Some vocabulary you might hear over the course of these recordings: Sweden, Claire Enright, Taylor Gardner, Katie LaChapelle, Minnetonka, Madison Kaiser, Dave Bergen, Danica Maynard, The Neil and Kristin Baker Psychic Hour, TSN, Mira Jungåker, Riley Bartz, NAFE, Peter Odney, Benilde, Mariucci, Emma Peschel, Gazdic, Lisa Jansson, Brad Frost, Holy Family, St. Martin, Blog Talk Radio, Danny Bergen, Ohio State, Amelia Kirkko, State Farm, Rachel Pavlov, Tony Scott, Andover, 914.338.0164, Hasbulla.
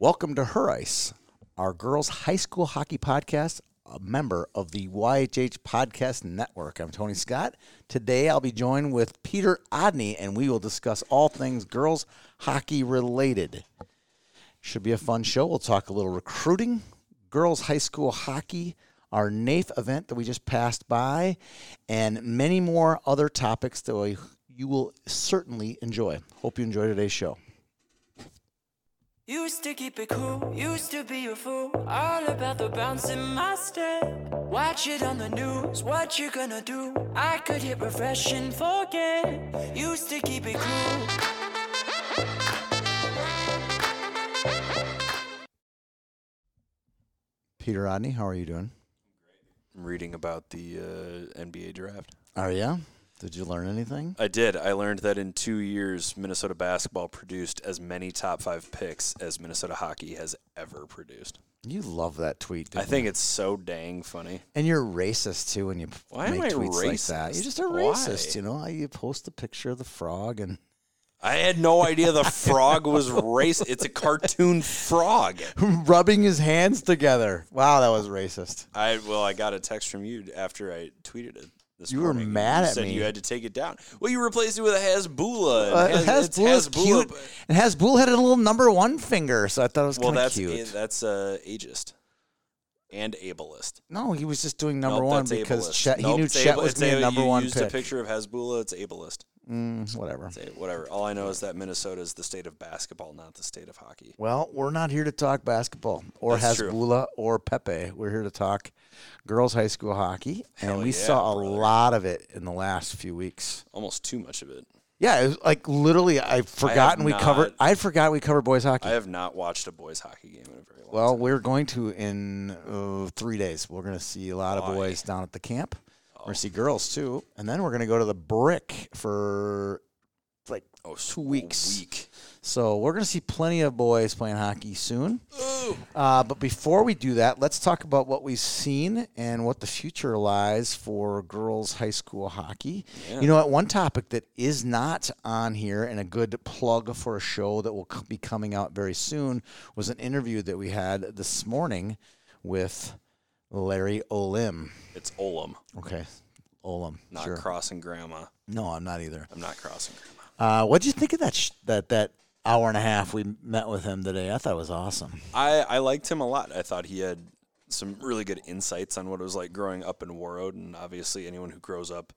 Welcome to Her Ice, our girls' high school hockey podcast, a member of the YHH Podcast Network. I'm Tony Scott. Today I'll be joined with Peter Odney, and we will discuss all things girls' hockey related. Should be a fun show. We'll talk a little recruiting, girls' high school hockey, our NAFE event that we just passed by, and many more other topics that you will certainly enjoy. Hope you enjoy today's show. Used to keep it cool, used to be a fool, all about the bounce in my step. Watch it on the news, what you gonna do? I could hit refresh and forget. Used to keep it cool. Peter Odney, how are you doing? I'm reading about the NBA draft. Oh, yeah? Did you learn anything? I did. I learned that in 2 years, Minnesota basketball produced as many top five picks as Minnesota hockey has ever produced. You love that tweet, don't you? I think it's so dang funny. And you're racist, too, when you make tweets like that. You're just a racist, you know? You post a picture of the frog and... I had no idea the frog was racist. It's a cartoon frog. Rubbing his hands together. Wow, that was racist. I got a text from you after I tweeted it. You were mad at me. You had to take it down. Well, you replaced it with a Hasbulla. Hasbulla's cute. And Hasbulla had a little number one finger, so I thought it was kind of cute. Well, that's ageist and ableist. No, he was just doing number one because he knew Chet was going to be number one pick. You used a picture of Hasbulla, it's ableist. Whatever. Whatever. All I know is that Minnesota is the state of basketball, not the state of hockey. Well, we're not here to talk basketball or Hasbulla or Pepe. We're here to talk girls' high school hockey, and we saw a lot of it in the last few weeks. Almost too much of it. Yeah, it was like literally, I forgot we covered boys hockey. I have not watched a boys hockey game in a very long time. Well, we're going to in 3 days. We're going to see a lot of boys down at the camp. We're going to see girls, too. And then we're going to go to the Brick for, 2 weeks. So we're going to see plenty of boys playing hockey soon. But before we do that, let's talk about what we've seen and what the future lies for girls' high school hockey. Yeah. You know what? One topic that is not on here and a good plug for a show that will be coming out very soon was an interview that we had this morning with Larry Olimb. It's Olimb. Okay. Olimb. Not sure. Crossing grandma. No, I'm not either. I'm not crossing grandma. What did you think of that that hour and a half we met with him today? I thought it was awesome. I liked him a lot. I thought he had some really good insights on what it was like growing up in Warroad, and obviously anyone who grows up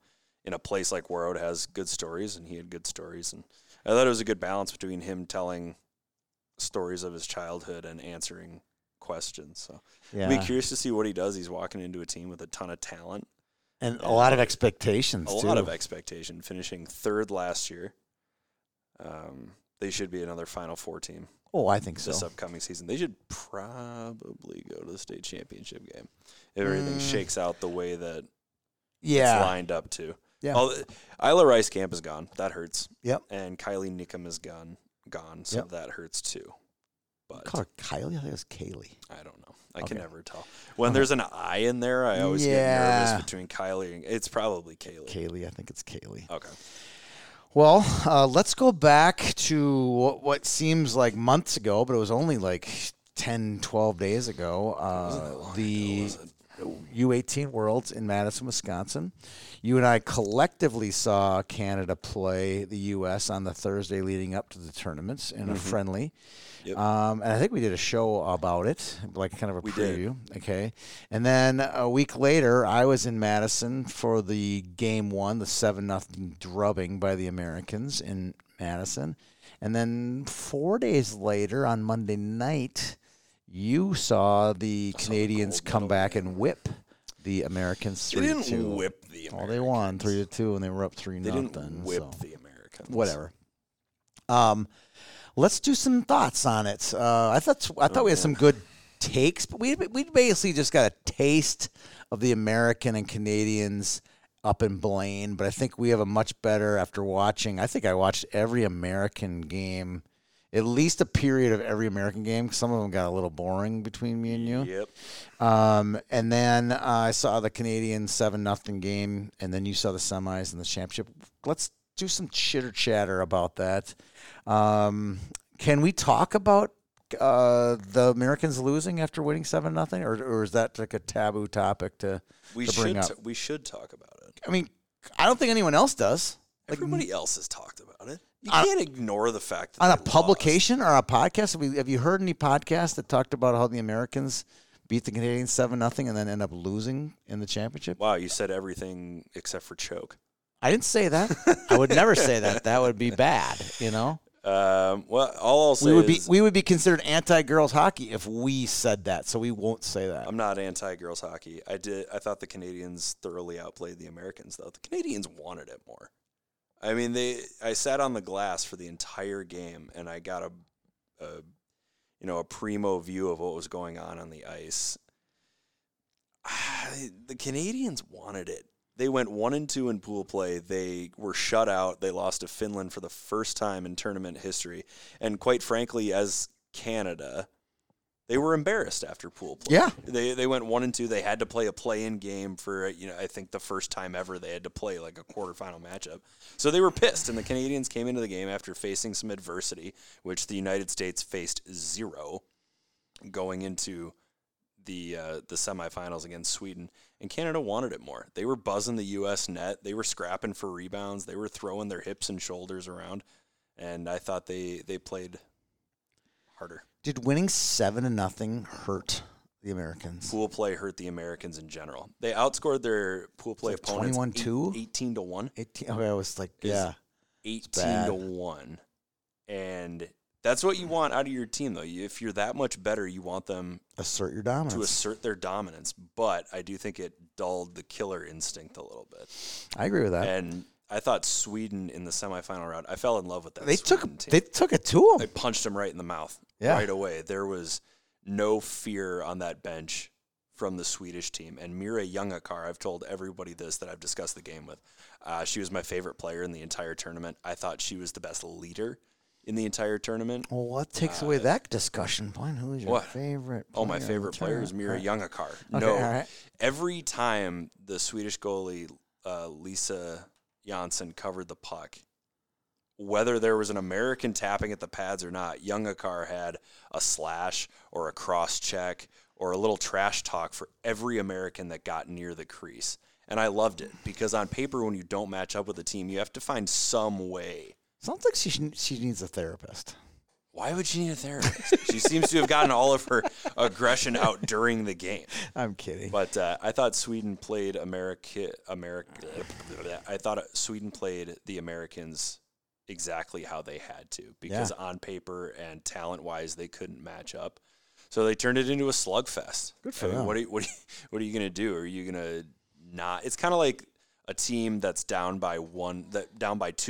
in a place like Warroad has good stories, and he had good stories. And I thought it was a good balance between him telling stories of his childhood and answering questions. So yeah. I'd be curious to see what he does. He's walking into a team with a ton of talent. And a lot of expectations, too. A lot of expectation. Finishing third last year. They should be another Final Four team. Oh, I think so. This upcoming season. They should probably go to the state championship game. If everything shakes out the way that it's lined up to. Yeah. Isla Rice camp is gone. That hurts. Yep. And Kylie Nickham is gone, so that hurts, too. But call her Kylie? I think it's Kaylee. I don't know. I can never tell. When there's an I in there, I always get nervous between Kylie and... It's probably Kaylee. Kaylee. I think it's Kaylee. Okay. Well, let's go back to what seems like months ago, but it was only 10, 12 days ago. The U18 Worlds in Madison, Wisconsin. You and I collectively saw Canada play the U.S. on the Thursday leading up to the tournaments in a friendly. Yep. And I think we did a show about it, kind of a preview. Okay. And then a week later, I was in Madison for the game one, the 7-0 drubbing by the Americans in Madison. And then 4 days later, on Monday night, you saw the Canadians come back and whip the Americans 3-2. They didn't whip the Americans. Well, they won 3-2, and they were up 3-0. They didn't whip the Americans. Whatever. Let's do some thoughts on it. I thought we had some good takes, but we basically just got a taste of the American and Canadians up in Blaine. But I think we have a much better after watching. I think I watched every American game, at least a period of every American game. Some of them got a little boring between me and you. Yep. And then I saw the Canadian 7-0 game, and then you saw the semis and the championship. Let's do some chitter chatter about that. Can we talk about the Americans losing after winning 7-0, or is that like a taboo topic to bring up? We should talk about it. I mean, I don't think anyone else does. Like, everybody else has talked about it. You can't ignore the fact that on a publication lost. Or a podcast. Have you heard any podcasts that talked about how the Americans beat the Canadians 7-0 and then end up losing in the championship? Wow, you said everything except for choke. I didn't say that. I would never say that. That would be bad, you know? Well, all I'll say we would be considered anti-girls hockey if we said that, so we won't say that. I'm not anti-girls hockey. I thought the Canadians thoroughly outplayed the Americans, though. The Canadians wanted it more. I mean, I sat on the glass for the entire game, and I got a primo view of what was going on the ice. The Canadians wanted it. They went 1-2 in pool play. They were shut out. They lost to Finland for the first time in tournament history. And quite frankly, as Canada, they were embarrassed after pool play. Yeah. They went 1-2. They had to play a play-in game for, I think the first time ever they had to play like a quarterfinal matchup. So they were pissed, and the Canadians came into the game after facing some adversity, which the United States faced zero going into the semifinals against Sweden, and Canada wanted it more. They were buzzing the U.S. net. They were scrapping for rebounds. They were throwing their hips and shoulders around, and I thought they played harder. Did winning 7-0 hurt the Americans? Pool play hurt the Americans in general. They outscored their pool play opponents 21-2? 18-1. 18, okay, I was like, yeah. 18-1. And that's what you want out of your team, though. If you're that much better, you want them to assert their dominance. But I do think it dulled the killer instinct a little bit. I agree with that. And I thought Sweden in the semifinal round, I fell in love with that. They took it to them. They punched him right in the mouth right away. There was no fear on that bench from the Swedish team. And Mira Jungåker, I've told everybody this that I've discussed the game with. She was my favorite player in the entire tournament. I thought she was the best leader in the entire tournament. Well, what takes away that discussion point? Who is your favorite player? Oh, my favorite player is Mira Jungåker. Okay, no. Right. Every time the Swedish goalie, Lisa Jansson, covered the puck, whether there was an American tapping at the pads or not, Jungåker had a slash or a cross check or a little trash talk for every American that got near the crease. And I loved it because on paper, when you don't match up with a team, you have to find some way. Sounds like she needs a therapist. Why would she need a therapist? She seems to have gotten all of her aggression out during the game. I'm kidding. But I thought Sweden played I thought Sweden played the Americans exactly how they had to because on paper and talent-wise they couldn't match up. So they turned it into a slugfest. Good for them. What are you going to do? Are you going to not? It's kind of like a team that's down by 2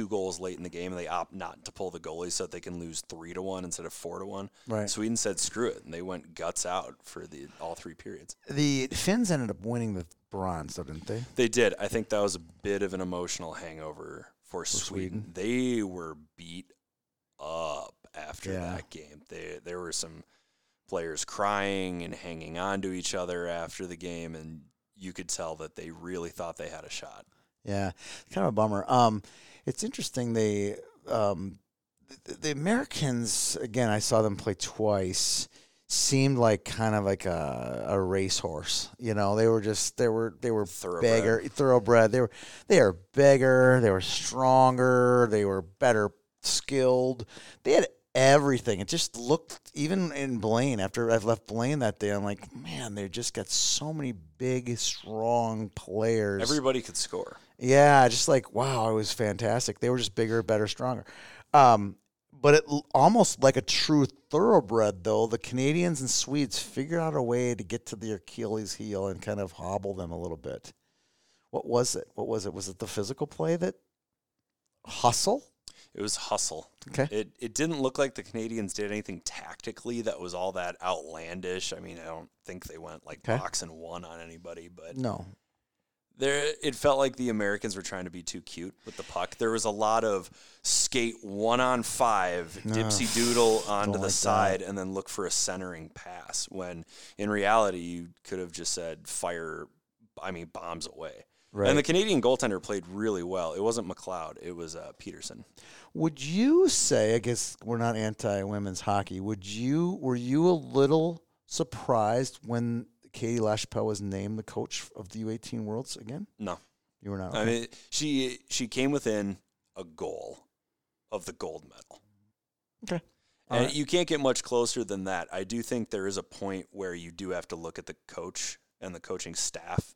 goals late in the game, and they opt not to pull the goalie so that they can lose 3-1 instead of 4-1. Right. Sweden said screw it, and they went guts out for all 3 periods. The Finns ended up winning the bronze, though, didn't they? They did. I think that was a bit of an emotional hangover for Sweden. They were beat up after that game. There were some players crying and hanging on to each other after the game, and you could tell that they really thought they had a shot. Yeah, kind of a bummer. It's interesting. They the Americans, again, I saw them play twice, seemed like kind of like a racehorse. You know, they were thoroughbred. They were bigger. They were stronger. They were better skilled. They had everything. It just looked, even in Blaine, after I left Blaine that day, I'm like, man, they just got so many big, strong players. Everybody could score. Yeah, just like, wow, it was fantastic. They were just bigger, better, stronger. But it almost like a true thoroughbred, though, the Canadians and Swedes figured out a way to get to their Achilles heel and kind of hobble them a little bit. What was it? Was it the physical play that hustle? It was hustle. Okay. It didn't look like the Canadians did anything tactically that was all that outlandish. I mean, I don't think they went like box and one on anybody, but no. It felt like the Americans were trying to be too cute with the puck. There was a lot of skate 1-on-5, dipsy-doodle onto the side, and then look for a centering pass, when in reality you could have just said bombs away. Right. And the Canadian goaltender played really well. It wasn't McLeod. It was Peterson. Would you say, I guess we're not anti-women's hockey, were you a little surprised when Katie LaChapelle was named the coach of the U18 Worlds again? No. You were not. I mean, she came within a goal of the gold medal. Okay. And right. You can't get much closer than that. I do think there is a point where you do have to look at the coach and the coaching staff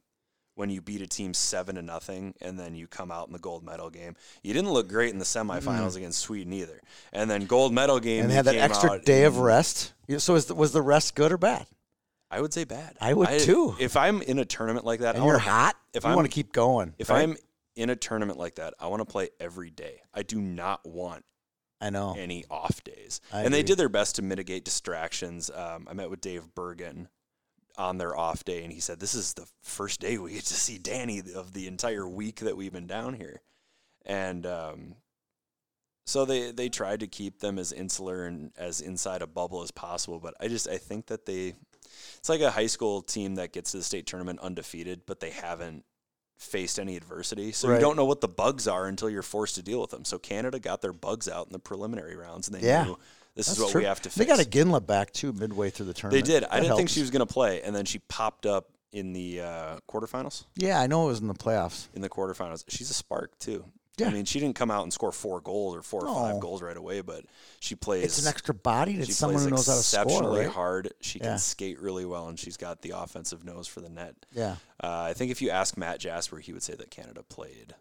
when you beat a team 7-0 and then you come out in the gold medal game. You didn't look great in the semifinals against Sweden either. And then gold medal game. And they had that extra day of rest. So was the rest good or bad? I would say bad. I would too. If I'm in a tournament like that, and you're hot, I want to keep going. If right? I'm in a tournament like that, I want to play every day. I do not want any off days. They did their best to mitigate distractions. I met with Dave Bergen on their off day, and he said, this is the first day we get to see Danny of the entire week that we've been down here. And so they tried to keep them as insular and as inside a bubble as possible, but I think that it's like a high school team that gets to the state tournament undefeated, but they haven't faced any adversity. So you don't know what the bugs are until you're forced to deal with them. So Canada got their bugs out in the preliminary rounds, and they knew this is what we have to fix. They got a Ginla back, too, midway through the tournament. They did. I didn't think she was going to play, and then she popped up in the quarterfinals. Yeah, I know it was in the playoffs. In the quarterfinals. She's a spark, too. Yeah. I mean, she didn't come out and score 4 goals or 5 goals right away, but she plays. It's an extra body to someone who knows how to score, right? Exceptionally hard. She can skate really well, and she's got the offensive nose for the net. Yeah. I think if you ask Matt Jasper, he would say that Canada played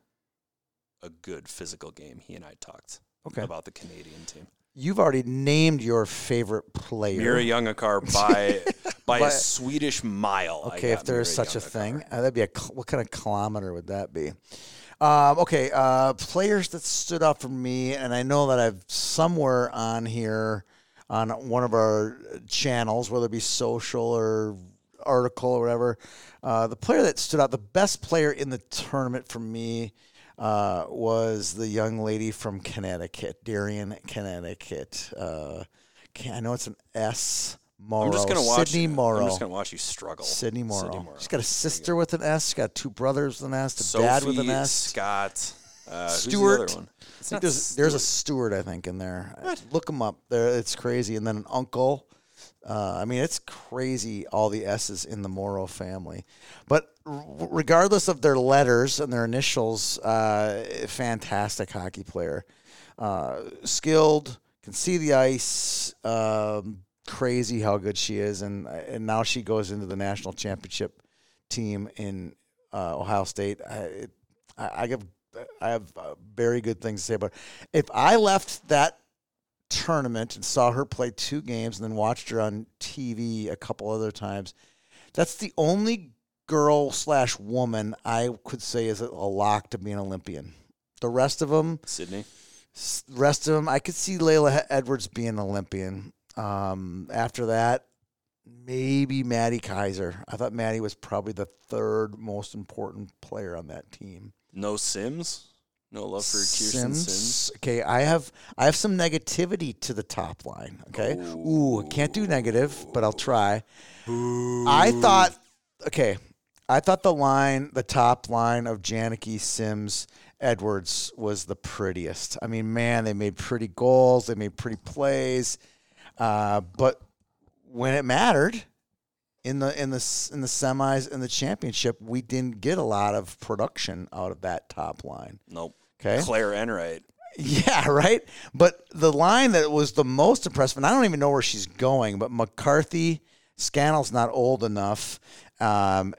a good physical game. He and I talked about the Canadian team. You've already named your favorite player. Mira Jungåker by a Swedish mile. Okay, if there is such a thing. That'd be what kind of kilometer would that be? Players that stood out for me, and I know that I've somewhere on here on one of our channels, whether it be social or article or whatever, the player that stood out, the best player in the tournament for me, was the young lady from Connecticut, Darien, Connecticut. I know it's an S. Morrow. I'm just going to watch you struggle. Sydney Morrow. She's got a sister with an S. She's got 2 brothers with an S. Dad with an S. Scott. Stewart. Who's the other one? There's a Stewart, I think, in there. What? Look them up. It's crazy. And then an uncle. I mean, it's crazy, all the S's in the Morrow family. But regardless of their letters and their initials, fantastic hockey player. Skilled, can see the ice, crazy how good she is. And now she goes into the national championship team in Ohio State. I have very good things to say about her. If I left that tournament and saw her play 2 games and then watched her on TV a couple other times, that's the only girl/woman I could say is a lock to be an Olympian. The rest of them, I could see Layla Edwards being an Olympian. After that, maybe Maddie Kaiser. I thought Maddie was probably the 3rd most important player on that team. No Sims? No love for Kirsten Sims. Okay, I have some negativity to the top line. Okay, ooh, can't do negative, but I'll try. Ooh. I thought the top line of Janicki, Sims, Edwards was the prettiest. I mean, man, they made pretty goals, they made pretty plays, but when it mattered in the semis and the championship, we didn't get a lot of production out of that top line. Nope. Okay. Claire Enright. Yeah, right? But the line that was the most impressive, and I don't even know where she's going, but McCarthy, Scannell's not old enough, and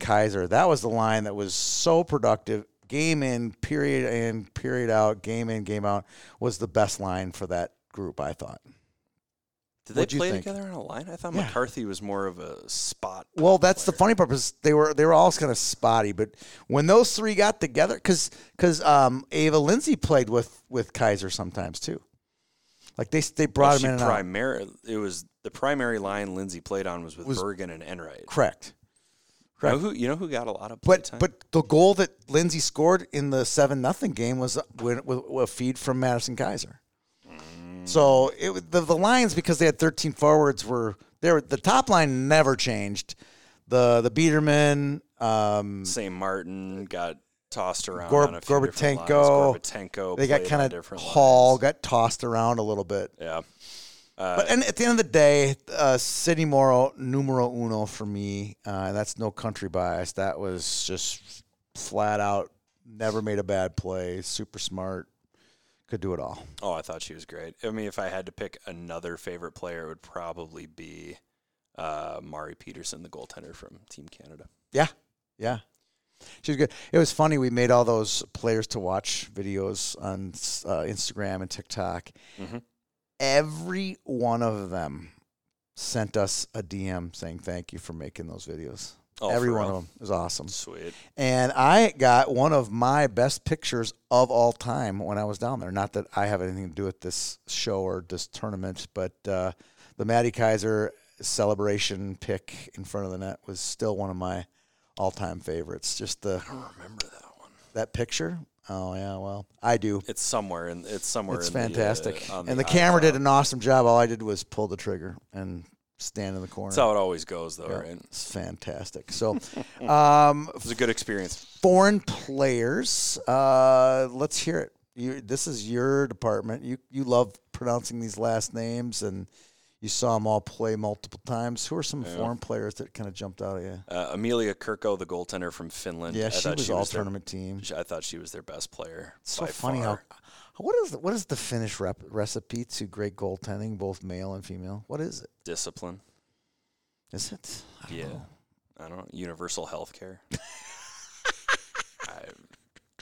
Kaiser. That was the line that was so productive. Game in, period out, game in, game out was the best line for that group, I thought. Did they play together in a line? I thought McCarthy was more of a spot. Well, that's the funny part, because they were all kind of spotty. But when those 3 got together, because Ava Lindsay played with Kaiser sometimes too. Like they brought him in. It was the primary line Lindsay played on was Bergen and Enright. Correct. You know who got a lot of play time? But the goal that Lindsay scored in the 7-0 game was with a feed from Madison Kaiser. So the Lions, because they had 13 forwards, the top line never changed. The Biederman, St. Martin got tossed around on a few different lines. Gorbatenko. They got kind of got tossed around a little bit. Yeah. But and at the end of the day, Sydney Morrow, numero uno for me. That's no country bias. That was just flat out, never made a bad play, super smart, could do it all. Oh, I thought she was great. I mean, if I had to pick another favorite player, it would probably be Mari Peterson, the goaltender from Team Canada. Yeah, yeah. She was good. It was funny. We made all those players to watch videos on Instagram and TikTok. Mm-hmm. Every one of them sent us a DM saying thank you for making those videos. Oh, every one of them. It was awesome. Sweet. And I got one of my best pictures of all time when I was down there. Not that I have anything to do with this show or this tournament, but the Maddie Kaiser celebration pick in front of the net was still one of my all-time favorites. I don't remember that one. That picture? Oh, yeah, well, I do. It's somewhere. It's fantastic. The camera did an awesome job. All I did was pull the trigger and stand in the corner. That's how it always goes, though, right? It's fantastic. So, it was a good experience. Foreign players, let's hear it. This is your department. You love pronouncing these last names, and you saw them all play multiple times. Who are some foreign players that kind of jumped out at you? Amelia Kirkko, the goaltender from Finland. Yeah, she was all-tournament team. I thought she was their best player. It's so funny far. What is the Finnish recipe to great goaltending, both male and female? What is it? Discipline. Is it? I don't know. I don't know. Universal health care.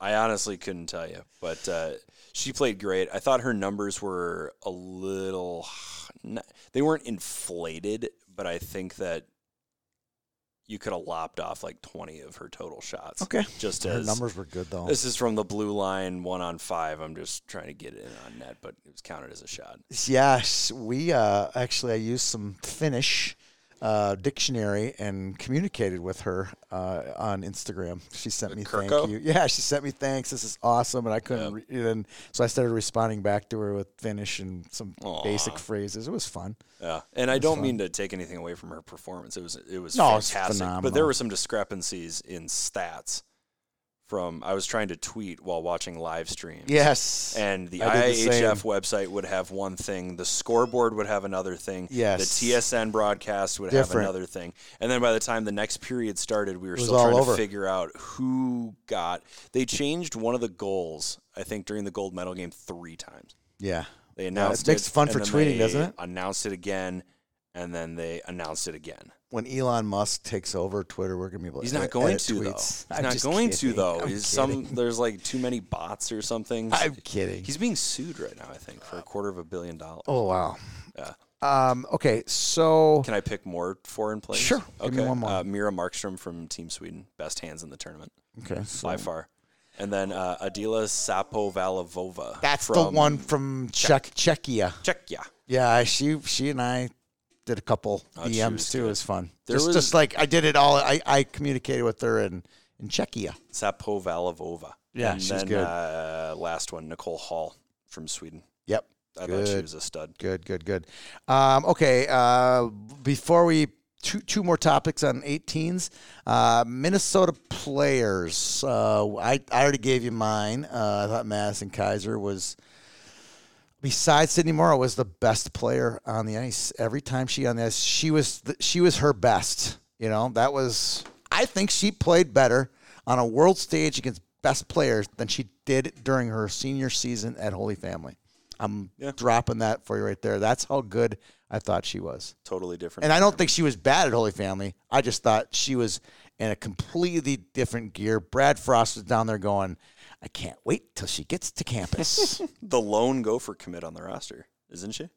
I honestly couldn't tell you, but she played great. I thought her numbers were a little... They weren't inflated, but I think that you could have lopped off like 20 of her total shots. Okay. Her numbers were good, though. This is from the blue line, 1-on-5. I'm just trying to get it in on net, but it was counted as a shot. Yes. We I used some Finnish dictionary and communicated with her on Instagram. She sent me Kirko? Thank you. Yeah, she sent me thanks. This is awesome, and I couldn't. So I started responding back to her with Finnish and some basic phrases. It was fun. Yeah, and I don't mean to take anything away from her performance. It was fantastic. Phenomenal. But there were some discrepancies in stats. I was trying to tweet while watching live streams. Yes. And the IIHF website would have one thing. The scoreboard would have another thing. Yes. The TSN broadcast would have another thing. And then by the time the next period started, we were still trying to figure out who got. They changed one of the goals, I think, during the gold medal game 3 times. Yeah. They announced it. It makes it fun for tweeting, doesn't it? Announced it again, and then they announced it again. When Elon Musk takes over Twitter, we're gonna be like, He's not going to though. There's like too many bots or something. I'm kidding. He's being sued right now, I think, for $250,000. Oh wow. Yeah. Okay, so can I pick more foreign players? Sure. Okay. Give me one more. Mira Markström from Team Sweden, best hands in the tournament. Okay. So. By far. And then Adela Sapovalova. That's the one from Czechia. Czechia. Yeah, she and I did a couple DMs too. It was fun. Just like I did it all. I communicated with her in Czechia. Sapovalova. Yeah, and she's good. Last one, Nicole Hall from Sweden. Yep. I thought she was a stud. Good. Okay. Before we two more topics on 18s, Minnesota players. I already gave you mine. I thought Madison Kaiser was. Besides Sydney Morrow, was the best player on the ice. Every time she on the ice, she was her best. You know, that was. I think she played better on a world stage against best players than she did during her senior season at Holy Family. I'm dropping that for you right there. That's how good I thought she was. Totally different. And I don't think she was bad at Holy Family. I just thought she was in a completely different gear. Brad Frost was down there going, I can't wait till she gets to campus. The lone Gopher commit on the roster, isn't she?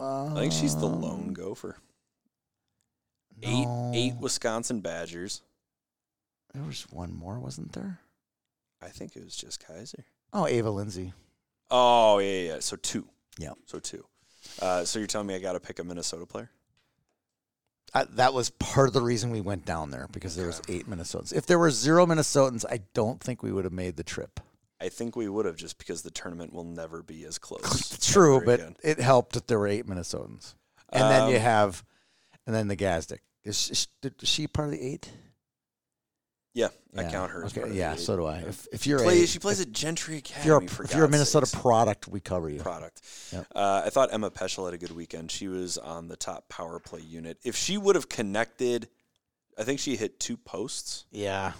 I think she's the lone Gopher. No. Eight Wisconsin Badgers. There was one more, wasn't there? I think it was just Kaiser. Oh, Ava Lindsay. Oh, yeah. So 2. Yeah. So 2. So you're telling me I got to pick a Minnesota player? That was part of the reason we went down there, because there was 8 Minnesotans. If there were 0 Minnesotans, I don't think we would have made the trip. I think we would have, just because the tournament will never be as close. True, but it helped that there were 8 Minnesotans. And then the Gazdic. Is she part of the 8? Yeah, I count her as part of the 8. So do I. If you're she plays at Gentry Academy. If you're a Minnesota product, we cover you. Yep. I thought Emma Peschel had a good weekend. She was on the top power play unit. If she would have connected, I think she hit 2 posts. Yeah.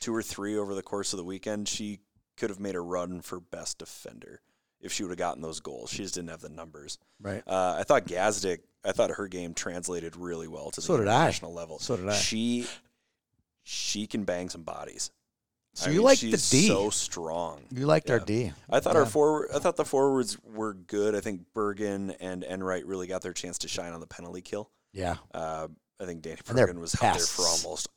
2 or 3 over the course of the weekend. She could have made a run for best defender if she would have gotten those goals. She just didn't have the numbers. Right. I thought Gazdic, her game translated really well to the international level. So did I. She can bang some bodies. So you like the D? She's so strong. You liked our D. I thought the forwards were good. I think Bergen and Enright really got their chance to shine on the penalty kill. Yeah. I think Danny Bergen was out there for almost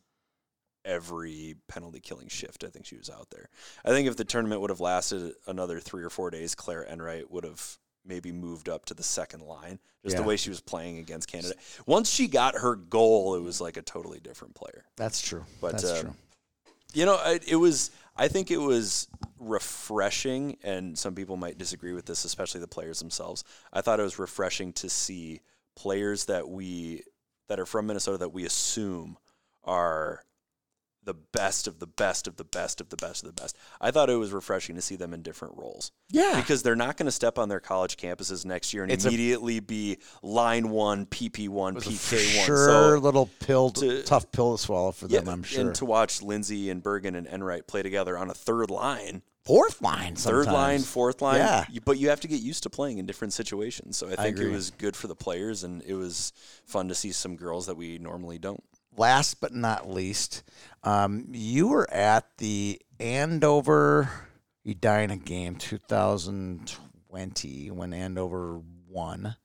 every penalty killing shift. I think she was out there. I think if the tournament would have lasted another 3 or 4 days, Claire Enright would have maybe moved up to the second line. Just the way she was playing against Canada. Once she got her goal, it was like a totally different player. That's true. But, that's true. You know, I think it was refreshing, and some people might disagree with this, especially the players themselves. I thought it was refreshing to see players that are from Minnesota that we assume are the best of the best of the best of the best of the best. I thought it was refreshing to see them in different roles. Yeah. Because they're not going to step on their college campuses next year and immediately be line 1, PP1, PK1. Sure, so tough pill to swallow for them, I'm sure. And to watch Lindsay and Bergen and Enright play together on a third line. Fourth line sometimes. Third line, fourth line. Yeah. But you have to get used to playing in different situations. So I think it was good for the players, and it was fun to see some girls that we normally don't. Last but not least, you were at the Andover Edina game 2020 when Andover won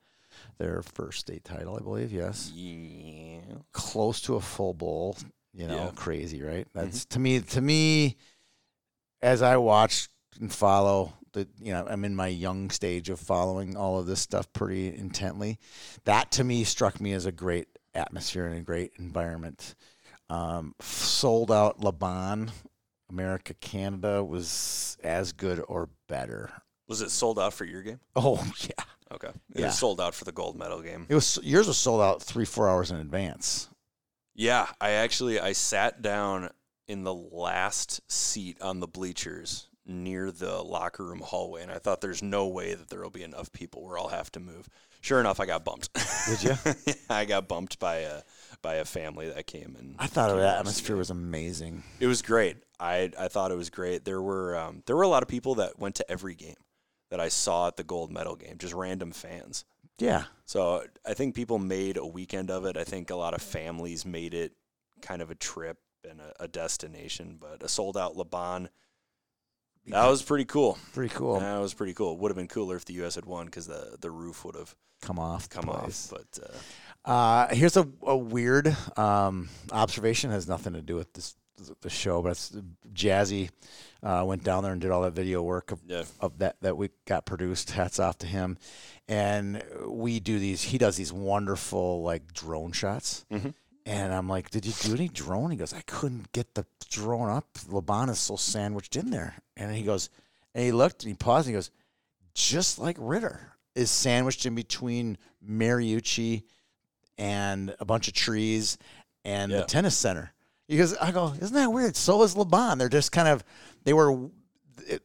their first state title, I believe. Yes, yeah, close to a full bowl. You know, crazy, right? That's to me. As I watch and follow, I'm in my young stage of following all of this stuff pretty intently. That to me struck me as a great atmosphere and a great environment. Sold out Laban, America, Canada was as good or better. Was it sold out for your game? Oh yeah. Okay. It was sold out for the gold medal game. Yours was sold out 3-4 hours in advance. Yeah, I sat down in the last seat on the bleachers near the locker room hallway, and I thought there's no way that there will be enough people where I'll have to move. Sure enough, I got bumped. Did you? Yeah, I got bumped by a family that came in. I thought the atmosphere was amazing. It was great. I thought it was great. There were a lot of people that went to every game that I saw at the gold medal game, just random fans. Yeah. So I think people made a weekend of it. I think a lot of families made it kind of a trip and a destination, but a sold-out Laban. That was pretty cool. That was pretty cool. It would have been cooler if the U.S. had won because the roof would have come off. But here's a weird observation. It has nothing to do with the show, but it's Jazzy went down there and did all that video work of that we got produced. Hats off to him. And he does these wonderful like drone shots. Mm-hmm. And I'm like, did you do any drone? He goes, I couldn't get the drone up. Laban is so sandwiched in there. And he goes, and he looked, and he paused, and he goes, just like Ritter is sandwiched in between Mariucci and a bunch of trees and the tennis center. He goes, I go, isn't that weird? So is Laban. They're just kind of,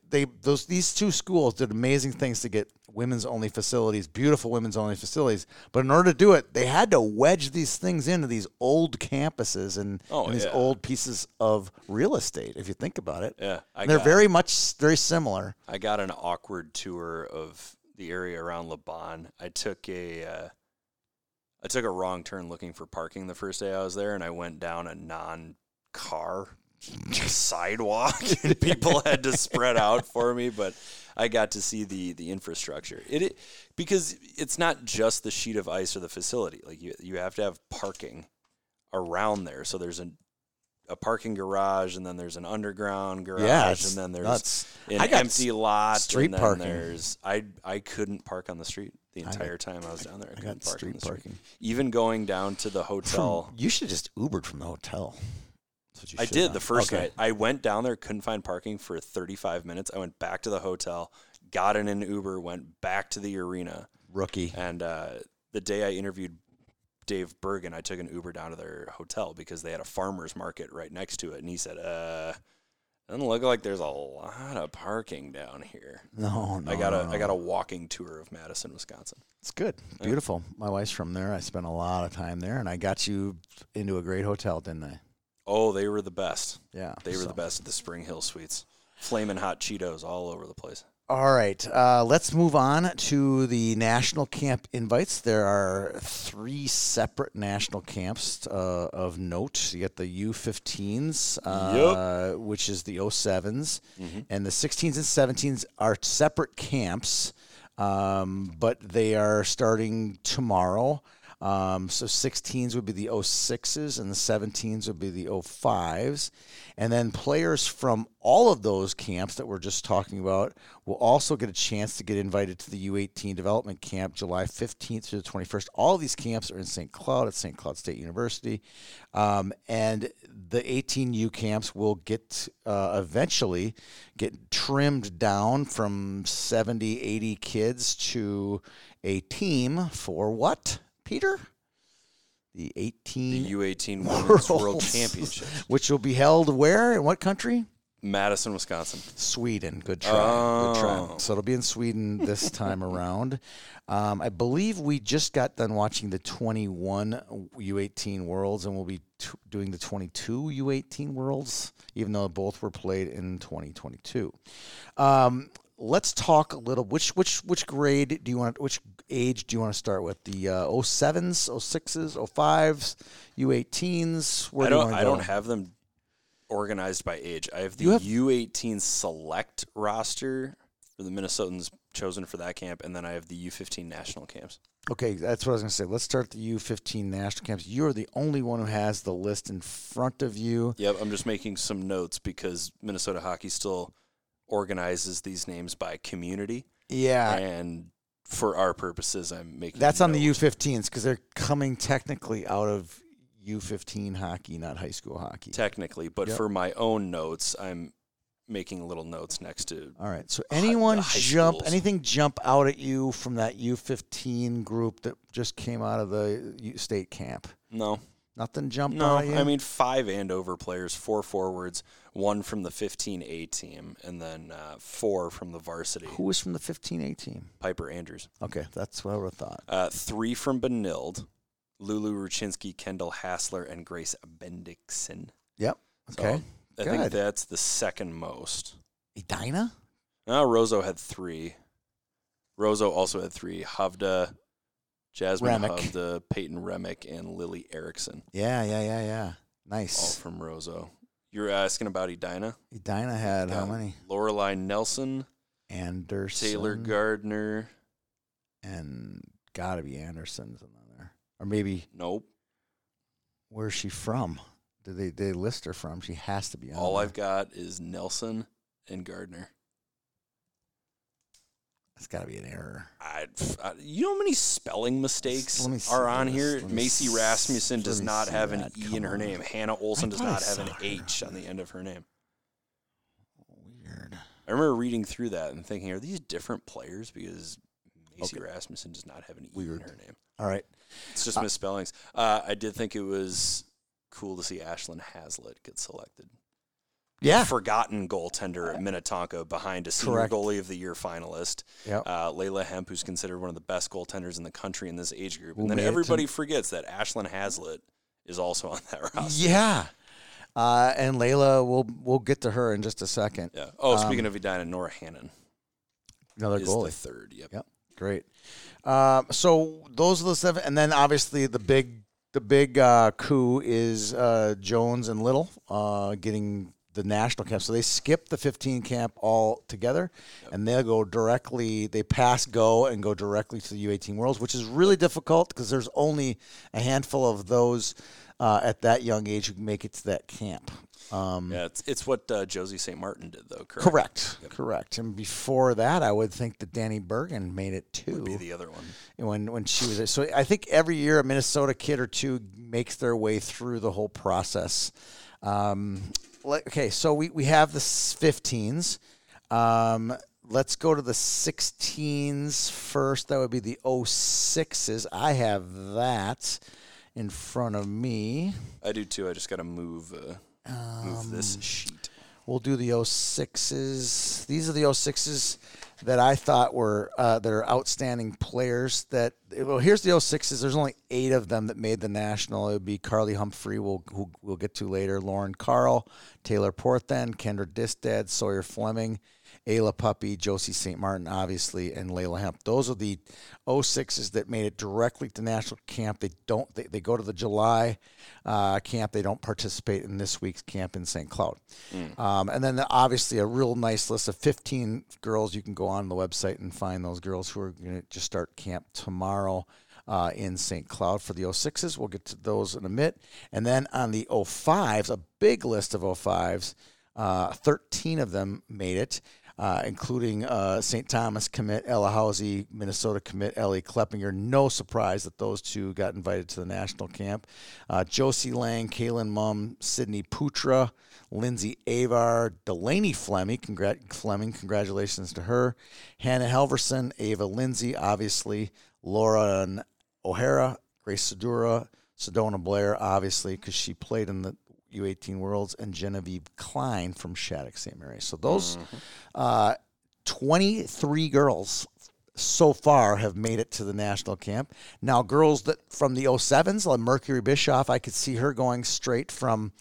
these two schools did amazing things to get women's only facilities, beautiful women's only facilities. But in order to do it, they had to wedge these things into these old campuses and these old pieces of real estate, if you think about it. Yeah. They're very similar. I got an awkward tour of the area around Laban. I took a wrong turn looking for parking the first day I was there, and I went down a non-car sidewalk, and people had to spread out for me, but I got to see the infrastructure. It because it's not just the sheet of ice or the facility. Like you have to have parking around there. So there's a parking garage, and then there's an underground garage, and then there's an empty lot. Street and then parking. I couldn't park on the street the entire time I was down there. I couldn't park on the street. Even going down to the hotel. You should have just Ubered from the hotel. I did the first night. I went down there, couldn't find parking for 35 minutes. I went back to the hotel, got in an Uber, went back to the arena. Rookie. And the day I interviewed Dave Bergen, I took an Uber down to their hotel because they had a farmer's market right next to it. And he said, doesn't look like there's a lot of parking down here. No. I got a walking tour of Madison, Wisconsin. It's good. Beautiful. My wife's from there. I spent a lot of time there, and I got you into a great hotel, didn't I? Oh, they were the best. Yeah. They were the best at the Spring Hill Suites. Flamin' hot Cheetos all over the place. All right, let's move on to the national camp invites. There are three separate national camps of note. You got the U15s, which is the O7s, and the 16s and 17s are separate camps, but they are starting tomorrow. So 16s would be the 06s and the 17s would be the 05s. And then players from all of those camps that we're just talking about will also get a chance to get invited to the U18 development camp July 15th through the 21st. All of these camps are in St. Cloud at St. Cloud State University. And the 18U camps will get eventually get trimmed down from 70, 80 kids to a team for what? Peter, the U18 Worlds. World Championship, which will be held where? In what country? Madison, Wisconsin. Sweden. Good try. Oh. Good try. So it'll be in Sweden this time around. I believe we just got done watching the 21 U18 Worlds, and we'll be doing the 22 U18 Worlds, even though both were played in 2022. Let's talk a little. Which grade do you want? Which age do you want to start with? The 07s, 06s, 05s, U18s. Where I don't have them organized by age. I have the U18 select roster for the Minnesotans chosen for that camp, and then I have the U15 national camps. Okay, that's what I was going to say. Let's start the U15 national camps. You're the only one who has the list in front of you. Yep, I'm just making some notes because Minnesota hockey still organizes these names by community. Yeah. And for our purposes, I'm making that's on the U15s because they're coming technically out of U15 hockey, not high school hockey. Technically, but for my own notes, I'm making little notes next to. All right. So anything jump out at you from that U15 group that just came out of the state camp? No. Nothing jumped out at you? I mean, 5 Andover players, 4 forwards, 1 from the 15A team, and then 4 from the varsity. Who was from the 15A team? Piper Andrews. Okay, that's what I would have thought. 3 from Benilde, Lulu Ruchinski, Kendall Hassler, and Grace Bendixson. Yep, okay. So I think that's the second most. Edina? No, Roseau had 3. Roseau also had 3. Hovda, Jasmine Hovda, Peyton Remick, and Lily Erickson. Yeah. Nice. All from Roseau. You're asking about Edina? Edina had how many? Lorelei Nelson. Anderson. Taylor Gardner. And got to be Anderson's in there. Or maybe. Nope. Where's she from? Did they list her from? She has to be on All there. I've got is Nelson and Gardner. It's got to be an error. You know how many spelling mistakes are on here? Macy Rasmussen does not have an E in her name. Hannah Olson does not have an H on the end of her name. Weird. I remember reading through that and thinking, are these different players? Because Macy Rasmussen does not have an E in her name. All right. It's just misspellings. I did think it was cool to see Ashlyn Hazlitt get selected. Yeah, forgotten goaltender at Minnetonka behind a senior goalie of the year finalist, Layla Hemp, who's considered one of the best goaltenders in the country in this age group. And then everybody forgets that Ashlyn Hazlitt is also on that roster. Yeah, and Layla, we'll get to her in just a second. Yeah. Oh, speaking of Edina, Nora Hannon, another goalie, is the third. Yep. Great. So those are the 7, and then obviously the big coup is Jones and Little getting the national camp. So they skip the 15 camp altogether, and they'll go directly, they pass go and go directly to the U18 Worlds, which is really difficult because there's only a handful of those at that young age who make it to that camp. It's what Josie St. Martin did, though, correct? Correct. And before that, I would think that Danny Bergen made it, too. Would be the other one. When she was there. So I think every year a Minnesota kid or two makes their way through the whole process. Okay, so we have the 15s. Let's go to the 16s first. That would be the 06s. I have that. in front of me. I do too. I just got to move this sheet. We'll do the 06s. These are the 06s that I thought were that are outstanding players. That well, here's the 06s. There's only 8 of them that made the national. It would be Carly Humphrey, who we'll get to later, Lauren Carl, Taylor Porthen, Kendra Distad, Sawyer Fleming, Ayla Puppy, Josie St. Martin, obviously, and Layla Hemp. Those are the 06s that made it directly to national camp. They go to the July camp. They don't participate in this week's camp in St. Cloud. And then, obviously, a real nice list of 15 girls. You can go on the website and find those girls who are going to just start camp tomorrow in St. Cloud for the 06s. We'll get to those in a minute. And then on the 05s, a big list of 05s, 13 of them made it. Including St. Thomas commit Ella Housey, Minnesota commit Ellie Kleppinger. No surprise that those two got invited to the national camp. Josie Lang, Kaylin Mum, Sydney Putra, Lindsay Avar, Delaney Fleming. Congratulations to her. Hannah Halverson, Ava Lindsay, obviously. Laura O'Hara, Grace Sedura, Sedona Blair, obviously, because she played in the U18 Worlds, and Genevieve Klein from Shattuck St. Mary. So those 23 girls so far have made it to the national camp. Now, girls that from the 07s, like Mercury Bischoff, I could see her going straight from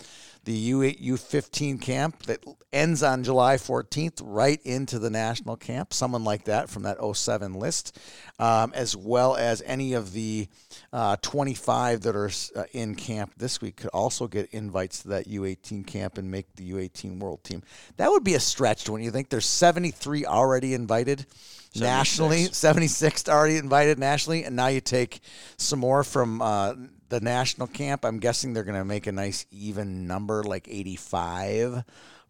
the U8, U15 camp that ends on July 14th right into the national camp, someone like that from that 07 list, as well as any of the 25 that are in camp this week could also get invites to that U18 camp and make the U18 world team. That would be a stretch when you think there's 73 already invited 76. Nationally, 76 already invited nationally, and now you take some more from the national camp. I'm guessing they're going to make a nice even number, like 85,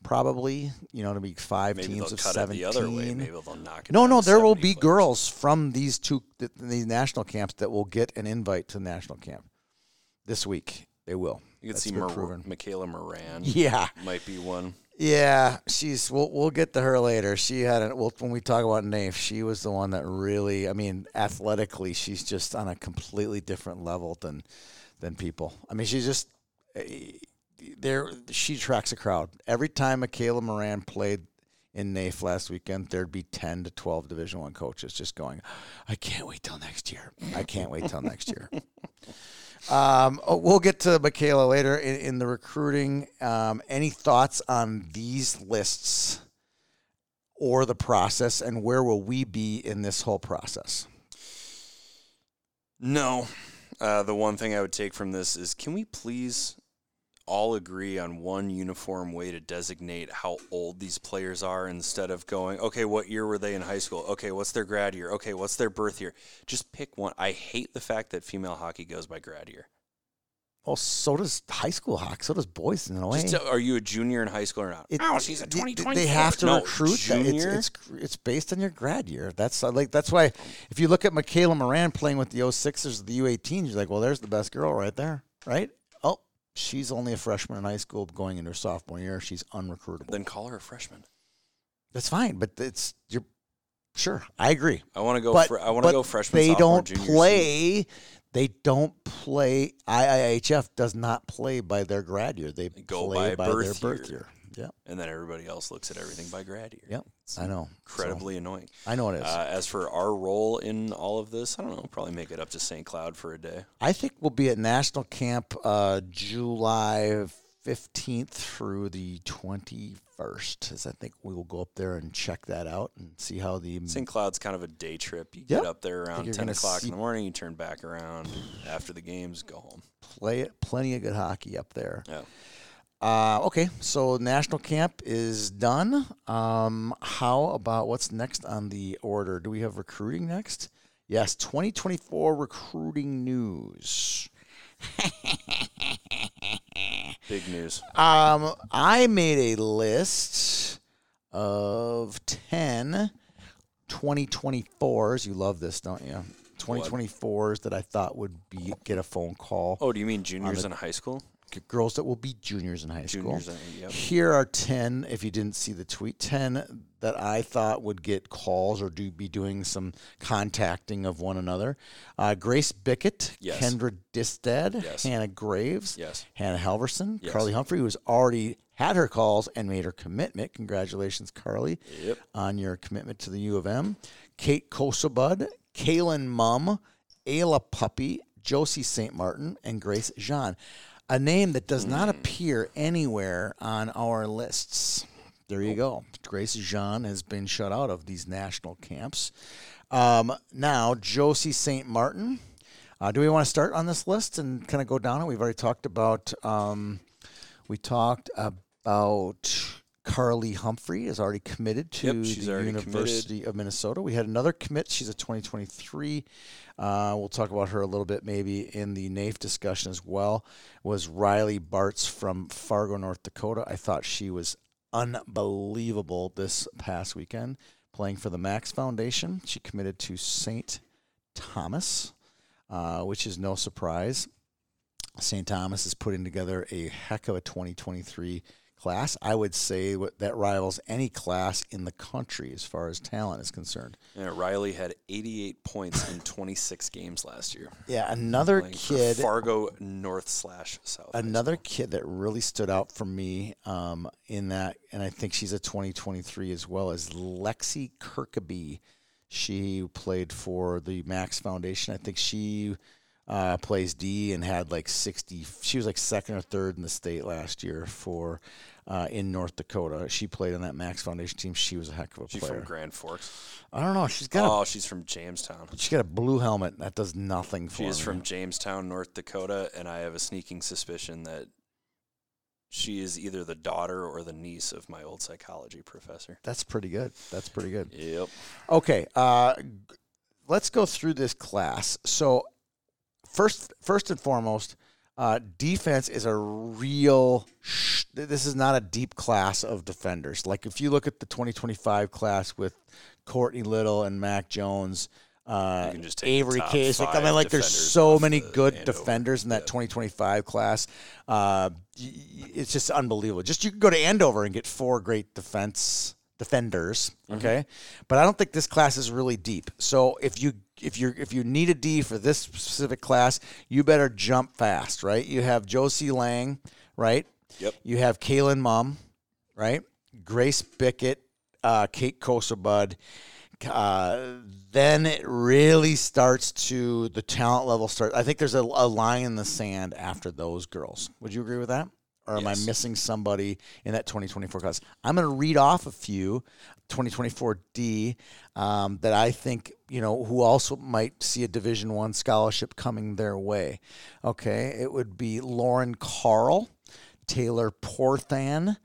probably. You know, to be 5 maybe teams of 17. Maybe they'll cut it the other way. Maybe they'll knock it. No, there will be girls from these two, the national camps, that will get an invite to the national camp this week. They will. You could see Michaela Moran. Yeah, might be one. Yeah, we'll get to her later. She had when we talk about NAFE, she was the one that really, I mean, athletically, she's just on a completely different level than people. I mean, she's just she attracts a crowd. Every time Michaela Moran played in NAFE last weekend, there'd be 10 to 12 Division I coaches just going, I can't wait till next year. I can't wait till next year. We'll get to Michaela later in the recruiting. Any thoughts on these lists or the process, and where will we be in this whole process? No. The one thing I would take from this is, can we please all agree on one uniform way to designate how old these players are, instead of going, okay, what year were they in high school? Okay, what's their grad year? Okay, what's their birth year? Just pick one. I hate the fact that female hockey goes by grad year. Well, so does high school hockey. So does boys in a way. Are you a junior in high school or not? She's a 2020. They have to recruit junior. It's based on your grad year. That's why if you look at Michaela Moran playing with the 06ers of the U18, you're like, well, there's the best girl right there, right? She's only a freshman in high school going into her sophomore year. She's unrecruitable. Then call her a freshman. That's fine, but sure. I agree. I want to go freshman. They don't play. Season. They don't play. IIHF does not play by their grad year. They go by their birth year. Yeah. And then everybody else looks at everything by grad year. Yep. It's incredibly annoying. I know it is. As for our role in all of this, I don't know, probably make it up to St. Cloud for a day. I think we'll be at National Camp July 15th through the 21st, as I think we will go up there and check that out and see how the... St. Cloud's kind of a day trip. You get up there around 10 o'clock in the morning, you turn back around after the games, go home. Plenty of good hockey up there. Yeah. Okay, so national camp is done. How about what's next on the order? Do we have recruiting next? Yes, 2024 recruiting news. Big news. I made a list of 10 2024s. You love this, don't you? 2024s that I thought would get a phone call. Oh, do you mean juniors in high school? girls that will be juniors in high school. Yep. Here are 10, if you didn't see the tweet, 10 that I thought would get calls or be doing some contacting of one another. Grace Bickett, yes. Kendra Distead, yes. Hannah Graves, yes. Hannah Halverson, yes. Carly Humphrey, who's already had her calls and made her commitment. Congratulations, Carly, yep. on your commitment to the U of M. Kate Kosobud, Kaylin Mum, Ayla Puppy, Josie St. Martin, and Grace Jean. A name that does not appear anywhere on our lists. There you go. Grace Jean has been shut out of these national camps. Now, Josie St. Martin. Do we want to start on this list and kind of go down it? We've already talked about, Carly Humphrey is already committed to the University of Minnesota. We had another commit. She's a 2023. We'll talk about her a little bit maybe in the NAFE discussion as well. Was Riley Bartz from Fargo, North Dakota. I thought she was unbelievable this past weekend playing for the Max Foundation. She committed to St. Thomas, which is no surprise. St. Thomas is putting together a heck of a 2023 class. I would say that rivals any class in the country as far as talent is concerned. Yeah, Riley had 88 points in 26 games last year. Yeah, another kid. Fargo North/South. Another kid that really stood out for me in that, and I think she's a 2023 as well, is Lexi Kirkaby. She played for the Max Foundation. I think she plays D and had like 60. She was like second or third in the state last year for in North Dakota. She played on that Max Foundation team. She was a heck of a player. She's from Grand Forks. I don't know. She's from Jamestown. She's got a blue helmet. That does nothing for me. She's from Jamestown, North Dakota, and I have a sneaking suspicion that she is either the daughter or the niece of my old psychology professor. That's pretty good. Yep. Okay. Let's go through this class. So, First and foremost, defense is a real – this is not a deep class of defenders. Like if you look at the 2025 class with Courtney Little and Mac Jones, Avery Case. Like, I mean, like there's so many good defenders in that 2025 class. It's just unbelievable. Just you can go to Andover and get four great defenders, okay? Mm-hmm. But I don't think this class is really deep. So if you need a D for this specific class, you better jump fast, right? You have Josie Lang, right? Yep. You have Kaylin Mum, right? Grace Bickett, Kate Kosobud. Then it really starts to the talent level starts. I think there's a line in the sand after those girls. Would you agree with that? Or am I missing somebody in that 2024 class? I'm going to read off a few 2024D that I think, who also might see a Division I scholarship coming their way. Okay, it would be Lauren Carl, Taylor Porthan,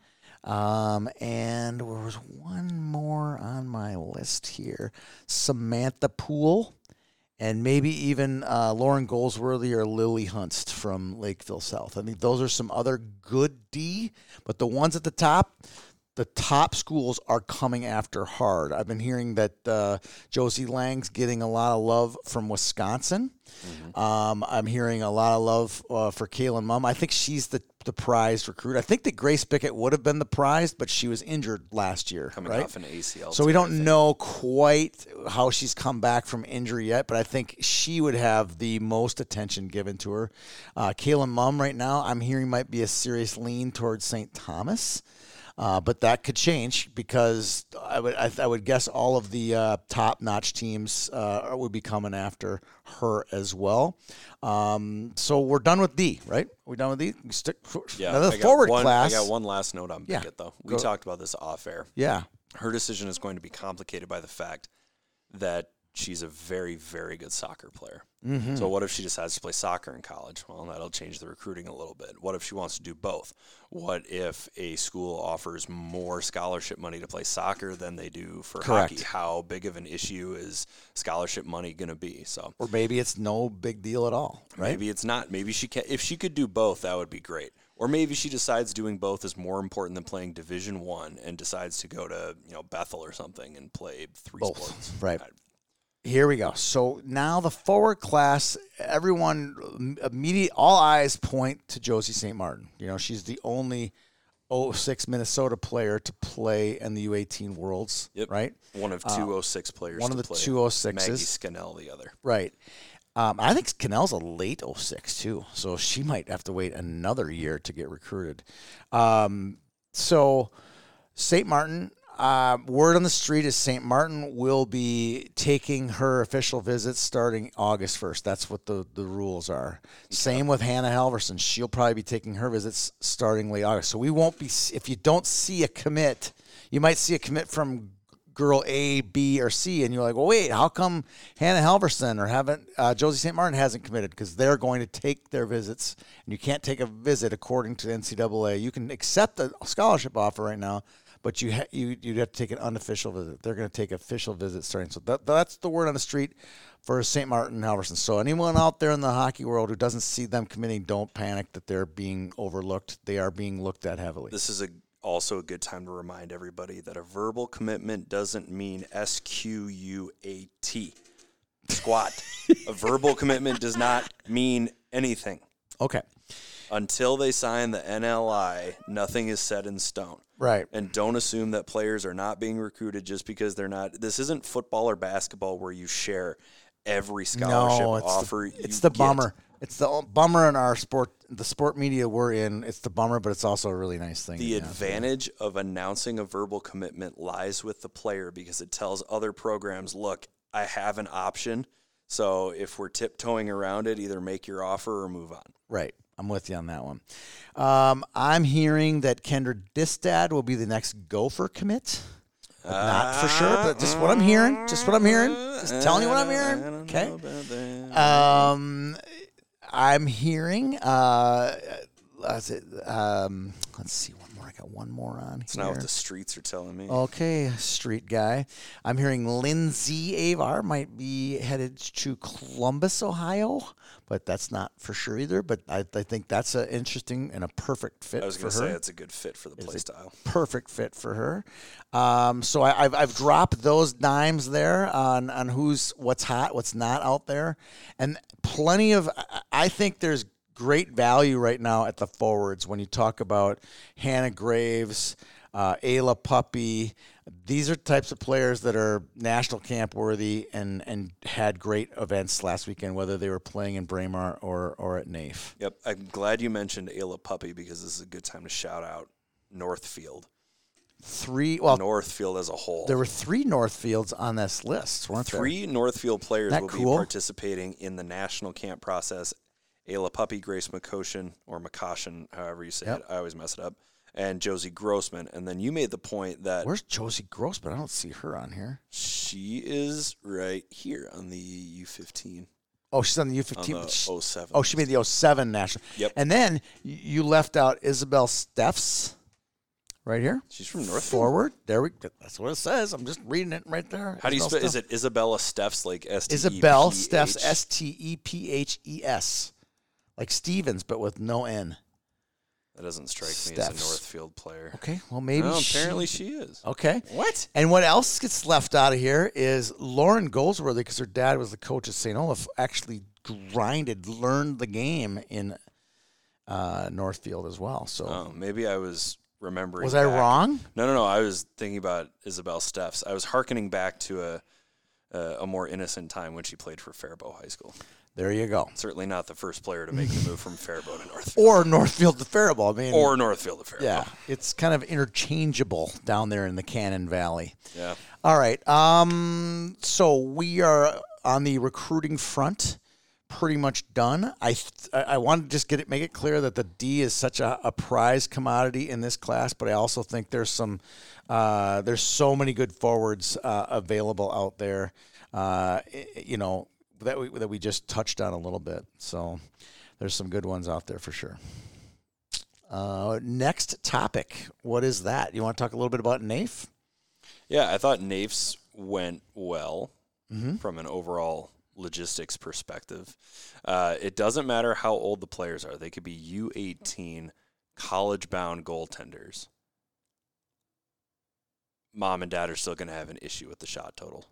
and there was one more on my list here, Samantha Poole, and maybe even Lauren Goldsworthy or Lily Hunst from Lakeville South. I think those are some other good D, but the ones at the top schools are coming after hard. I've been hearing that Josie Lang's getting a lot of love from Wisconsin. Mm-hmm. I'm hearing a lot of love for Kaylin Mum. I think she's the prized recruit. I think that Grace Bickett would have been the prized, but she was injured last year. Coming off an ACL. So we don't know quite how she's come back from injury yet, but I think she would have the most attention given to her. Kaylin Mum right now, I'm hearing might be a serious lean towards St. Thomas. But that could change because I would guess all of the top-notch teams would be coming after her as well. So we're done with D, right? We're done with D. Class. I got one last note on Bickett, though. We talked about this off-air. Yeah. Her decision is going to be complicated by the fact that she's a very, very good soccer player. Mm-hmm. So what if she decides to play soccer in college? Well, that'll change the recruiting a little bit. What if she wants to do both? What if a school offers more scholarship money to play soccer than they do for hockey? How big of an issue is scholarship money going to be? So, or maybe it's no big deal at all, right? Maybe it's not. Maybe she can. If she could do both, that would be great. Or maybe she decides doing both is more important than playing Division I and decides to go to Bethel or something and play three sports. Right. Here we go. So now the forward class, everyone, immediate, all eyes point to Josie St. Martin. You know, she's the only 06 Minnesota player to play in the U18 Worlds, yep. Right? One of two 06 players one to play. One of the two 06s. Maggie Scannell, the other. Right. I think Scannell's a late 06, too, so she might have to wait another year to get recruited. So St. Martin... word on the street is St. Martin will be taking her official visits starting August 1st. That's what the rules are. Okay. Same with Hannah Halverson. She'll probably be taking her visits starting late August. So we won't be, if you don't see a commit, you might see a commit from girl A, B, or C, and you're like, well, wait, how come Hannah Halverson or Josie St. Martin hasn't committed? Because they're going to take their visits, and you can't take a visit according to the NCAA. You can accept a scholarship offer right now, but you'd have to take an unofficial visit. They're going to take official visits starting. So that's the word on the street for St. Martin Halverson. So anyone out there in the hockey world who doesn't see them committing, don't panic that they're being overlooked. They are being looked at heavily. This is also a good time to remind everybody that a verbal commitment doesn't mean SQUAT. Squat. A verbal commitment does not mean anything. Okay. Until they sign the NLI, nothing is set in stone. Right. And don't assume that players are not being recruited just because they're not. This isn't football or basketball where you share every scholarship offer. It's the bummer. It's the bummer in our sport, the sport media we're in. It's the bummer, but it's also a really nice thing. The advantage of announcing a verbal commitment lies with the player because it tells other programs, look, I have an option. So if we're tiptoeing around it, either make your offer or move on. Right. I'm with you on that one. I'm hearing that Kendra Distad will be the next Gopher commit. Not for sure, but just what I'm hearing. Just what I'm hearing. Just telling you what I'm hearing. Okay. I'm hearing. Let's see. One more. I got one more on here. It's not what the streets are telling me. Okay, street guy. I'm hearing Lindsay Avar might be headed to Columbus, Ohio, but that's not for sure either. But I think that's an interesting and a perfect fit for her. I was going to say it's a good fit for the play style. Perfect fit for her. So I've dropped those dimes there on who's what's hot, what's not out there. And plenty of – I think there's – great value right now at the forwards when you talk about Hannah Graves, Ayla Puppy. These are types of players that are national camp worthy and had great events last weekend, whether they were playing in Braemar or at NAFE. Yep. I'm glad you mentioned Ayla Puppy because this is a good time to shout out Northfield. Northfield as a whole. There were three Northfields on this list, weren't there? Three Northfield players will be participating in the national camp process. Ayla Puppy, Grace McCoshin, or McCoshin, however you say it. I always mess it up. And Josie Grossman. And then you made the point that... Where's Josie Grossman? I don't see her on here. She is right here on the U15. Oh, she's on the U15. On the 07. Oh, she made the 07 national. Yep. And then you left out Isabel Steffs right here. She's from Northfield. Forward. There we go. That's what it says. I'm just reading it right there. How do you spell it? Is it Isabella Steffs, like S-T-E-P-H? Isabel Steffs, Stephes. Like Stevens, but with no N. That doesn't strike me as a Northfield player. Okay, well, maybe apparently she is. Okay. What? And what else gets left out of here is Lauren Goldsworthy, because her dad was the coach at St. Olaf, actually learned the game in Northfield as well. So maybe I was remembering. Was I wrong? No. I was thinking about Isabel Steffs. I was hearkening back to a more innocent time when she played for Faribault High School. There you go. Certainly not the first player to make the move from Faribault to Northfield. Or Northfield to Faribault. I mean, or Northfield to Faribault. Yeah, it's kind of interchangeable down there in the Cannon Valley. Yeah. All right. So we are on the recruiting front pretty much done. I want to just make it clear that the D is such a prized commodity in this class, but I also think there's there's so many good forwards available out there, that we just touched on a little bit. So there's some good ones out there for sure. Next topic. What is that? You want to talk a little bit about NAFE? Yeah, I thought NAFE's went well from an overall logistics perspective. It doesn't matter how old the players are. They could be U18 college-bound goaltenders. Mom and dad are still going to have an issue with the shot total.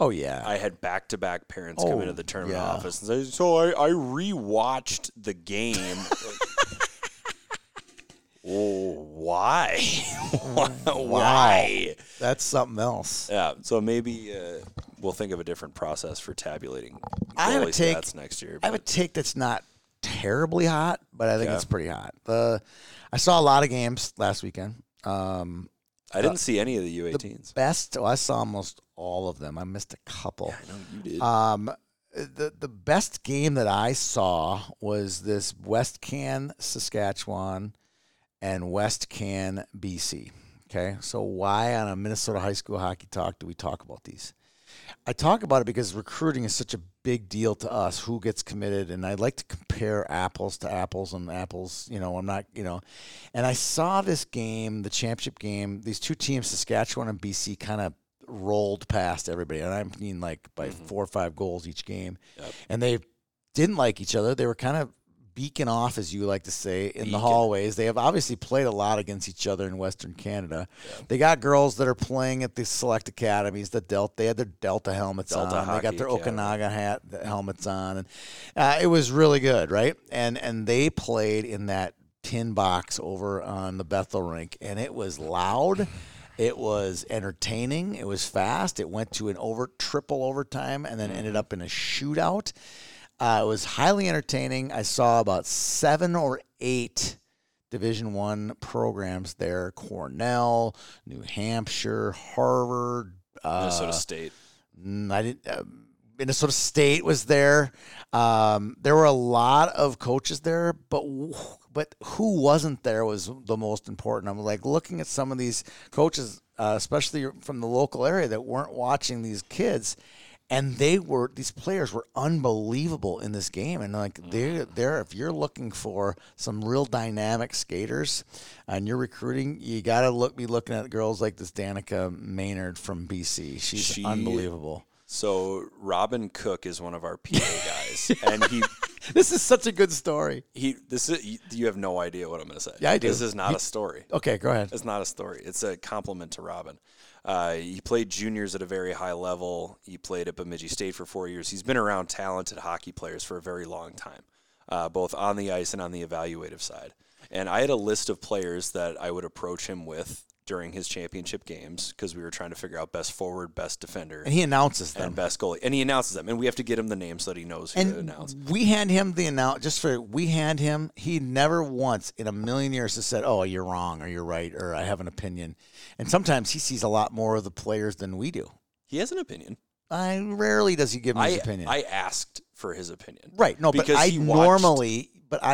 Oh, yeah. I had back-to-back parents come into the tournament office and say, so I rewatched the game. Why? Why? Wow. That's something else. Yeah, so maybe we'll think of a different process for tabulating goalie stats next year. I would take that's not terribly hot, but I think it's pretty hot. I saw a lot of games last weekend. I didn't see any of the U18s. The best, I saw almost all of them. I missed a couple. Yeah, I know you did. The best game that I saw was this West Can, Saskatchewan, and West Can, BC. Okay, so why on a Minnesota High School Hockey Talk do we talk about these? I talk about it because recruiting is such a big deal to us, who gets committed, and I like to compare apples to apples and apples, I'm not, And I saw this game, the championship game, these two teams, Saskatchewan and BC, kind of rolled past everybody, and I mean like by 4 or 5 goals each game. Yep. And they didn't like each other. They were kind of beaking off, as you like to say, in the hallways. They have obviously played a lot against each other in Western Canada. Yeah. They got girls that are playing at the select academies. They had their Delta helmets on. They got their Okanagan helmets on, and it was really good, right? And they played in that tin box over on the Bethel rink, and it was loud. It was entertaining. It was fast. It went to an triple overtime, and then ended up in a shootout. It was highly entertaining. I saw about 7 or 8 Division I programs there: Cornell, New Hampshire, Harvard, Minnesota State. Minnesota State was there. There were a lot of coaches there, but who wasn't there was the most important. I'm like looking at some of these coaches, especially from the local area, that weren't watching these kids. And these players were unbelievable in this game. And like if you're looking for some real dynamic skaters and you're recruiting, you got to be looking at girls like this Danica Maynard from BC. She's unbelievable. So Robin Cook is one of our PA guys. And he This is such a good story. You have no idea what I'm going to say. Yeah, I do. This is not a story. Okay, go ahead. It's not a story. It's a compliment to Robin. He played juniors at a very high level. He played at Bemidji State for 4 years. He's been around talented hockey players for a very long time, both on the ice and on the evaluative side. And I had a list of players that I would approach him with during his championship games because we were trying to figure out best forward, best defender. And he announces them. And best goalie. And he announces them. And we have to get him the name so that he knows who to announce. We hand him the announce. He never once in a million years has said, oh, you're wrong or you're right or I have an opinion. And sometimes he sees a lot more of the players than we do. He has an opinion. Rarely does he give me his opinion. I asked for his opinion. Right. No, because I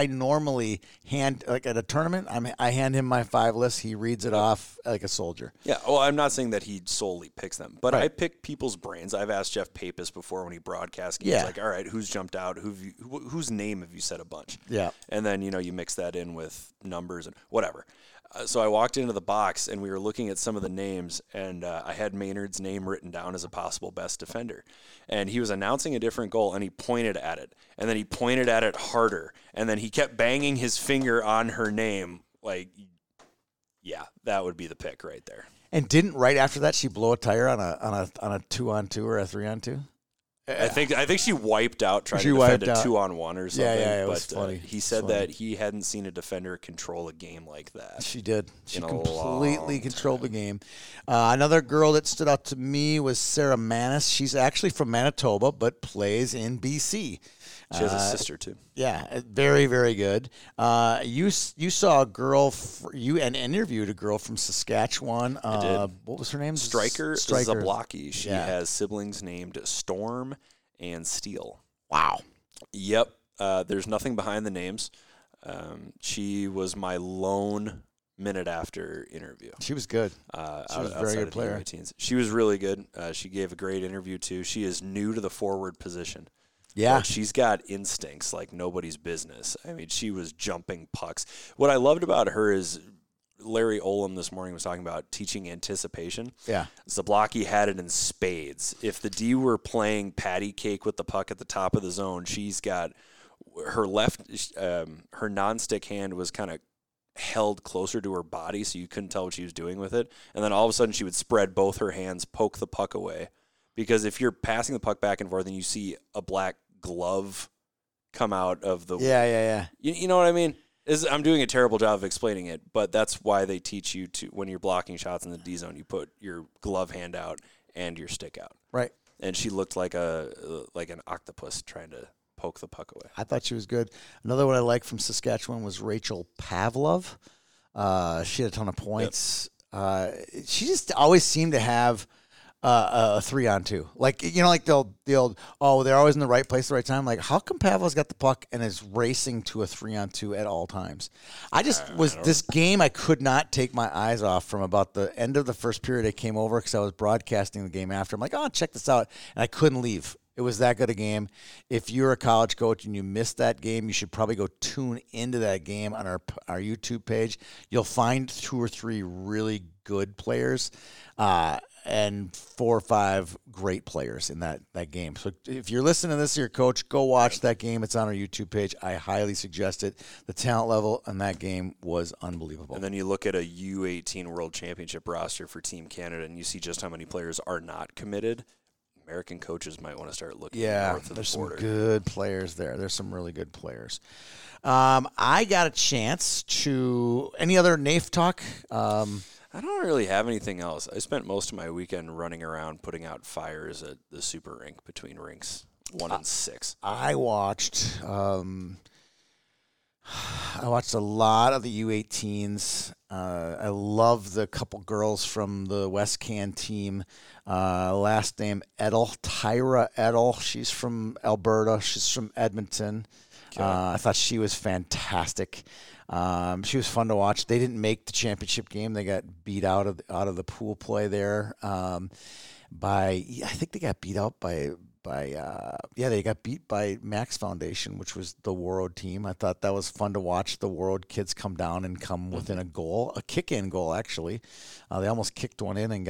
normally hand, like at a tournament, I hand him my 5 lists. He reads it off like a soldier. Yeah. Well, I'm not saying that he solely picks them, but I pick people's brains. I've asked Jeff Pappas before when he broadcast games, like, all right, who's jumped out? Whose name have you said a bunch? Yeah. And then, you mix that in with numbers and whatever. So I walked into the box, and we were looking at some of the names, and I had Maynard's name written down as a possible best defender. And he was announcing a different goal, and he pointed at it. And then he pointed at it harder. And then he kept banging his finger on her name. Like, yeah, that would be the pick right there. And didn't right after that she blow a tire on a 2-on-2 or a 3-on-2? I think she wiped out trying to defend a 2-on-1 or something. Yeah, it was funny. He said that he hadn't seen a defender control a game like that. She did. She completely controlled the game. Another girl that stood out to me was Sarah Manis. She's actually from Manitoba but plays in BC. She has a sister, too. Yeah, very, very good. You saw a girl, and interviewed a girl from Saskatchewan. I did. What was her name? Stryker. Zablocki. She has siblings named Storm and Steel. Wow. Yep. There's nothing behind the names. She was my lone minute after interview. She was good. She was a very good player. She was really good. She gave a great interview, too. She is new to the forward position. Yeah. But she's got instincts like nobody's business. I mean, she was jumping pucks. What I loved about her is Larry Olimb this morning was talking about teaching anticipation. Yeah. Zablocki had it in spades. If the D were playing patty cake with the puck at the top of the zone, she's got her left, her non-stick hand was kind of held closer to her body so you couldn't tell what she was doing with it. And then all of a sudden she would spread both her hands, poke the puck away, Because if you're passing the puck back and forth and you see a black glove come out of the... You know what I mean? I'm doing a terrible job of explaining it, but that's why they teach you to, when you're blocking shots in the D zone, you put your glove hand out and your stick out. Right. And she looked like an octopus trying to poke the puck away. I thought she was good. Another one I liked from Saskatchewan was Rachel Pavlov. She had a ton of points. Yep. She just always seemed to have a 3-on-2. Like, you know, like they're always in the right place at the right time. Like, how come Pavlov's got the puck and is racing to a 3-on-2 at all times? This game I could not take my eyes off from about the end of the first period. I came over because I was broadcasting the game after. I'm like, oh, check this out. And I couldn't leave. It was that good a game. If you're a college coach and you missed that game, you should probably go tune into that game on our YouTube page. You'll find 2 or 3 really good players. And 4 or 5 great players in that game. So if you're listening to this, your coach, go watch that game. It's on our YouTube page. I highly suggest it. The talent level in that game was unbelievable. And then you look at a U18 World Championship roster for Team Canada, and you see just how many players are not committed. American coaches might want to start looking north of the border. Yeah, there's some good players there. There's some really good players. I got a chance to – any other NAFE talk? I don't really have anything else. I spent most of my weekend running around putting out fires at the super rink between rinks 1 and 6. I watched a lot of the U18s. I love the couple girls from the West Can team. Last name Edel, Tyra Edel. She's from Alberta. She's from Edmonton. I thought she was fantastic. She was fun to watch. They didn't make the championship game. They got beat out of the pool play there by Max Foundation, which was the Warroad team. I thought that was fun to watch. The Warroad kids come down and come within a goal, a kick-in goal actually. They almost kicked one in and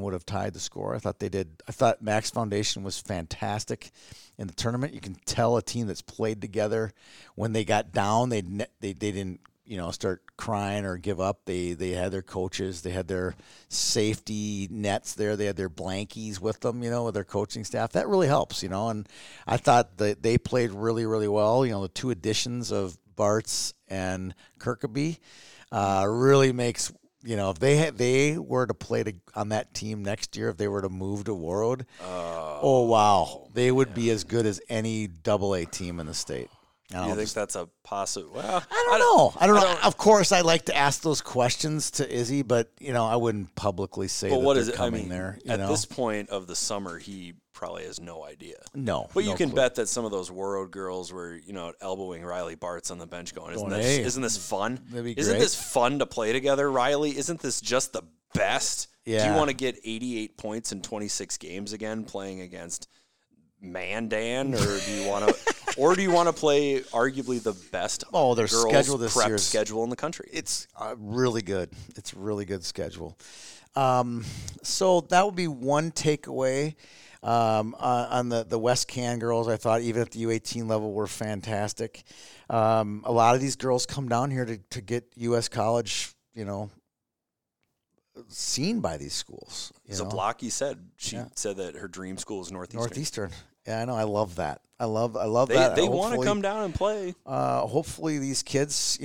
would have tied the score. I thought they did. I thought Max Foundation was fantastic in the tournament. You can tell a team that's played together. When they got down, they didn't start crying or give up. They had their coaches. They had their safety nets there. They had their blankies with them, with their coaching staff. That really helps, And I thought that they played really, really well. The 2 additions of Bartz and Kirkaby really makes – if they were to play on that team next year, if they were to move to Warroad, wow, they would be as good as any AA team in the state. Do you think that's a possible? Well, I don't know. Of course, I like to ask those questions to Izzy, but I wouldn't publicly say there. This point of the summer, he probably has no idea. No, but you can bet that some of those Warroad girls were, elbowing Riley Bartz on the bench, going, "Isn't this fun? Isn't this fun to play together, Riley? Isn't this just the best? Yeah. Do you want to get 88 points in 26 games again, playing against?" Mandan, or do you want to play arguably the best their schedule this prep schedule in the country? It's really good. It's a really good schedule. So that would be one takeaway on the West Can girls. I thought even at the U18 level were fantastic. A lot of these girls come down here to get U.S. college, seen by these schools. Zablocki said she said that her dream school is Northeastern. Yeah, I know. I love that. I love that. They want to come down and play. Hopefully these kids,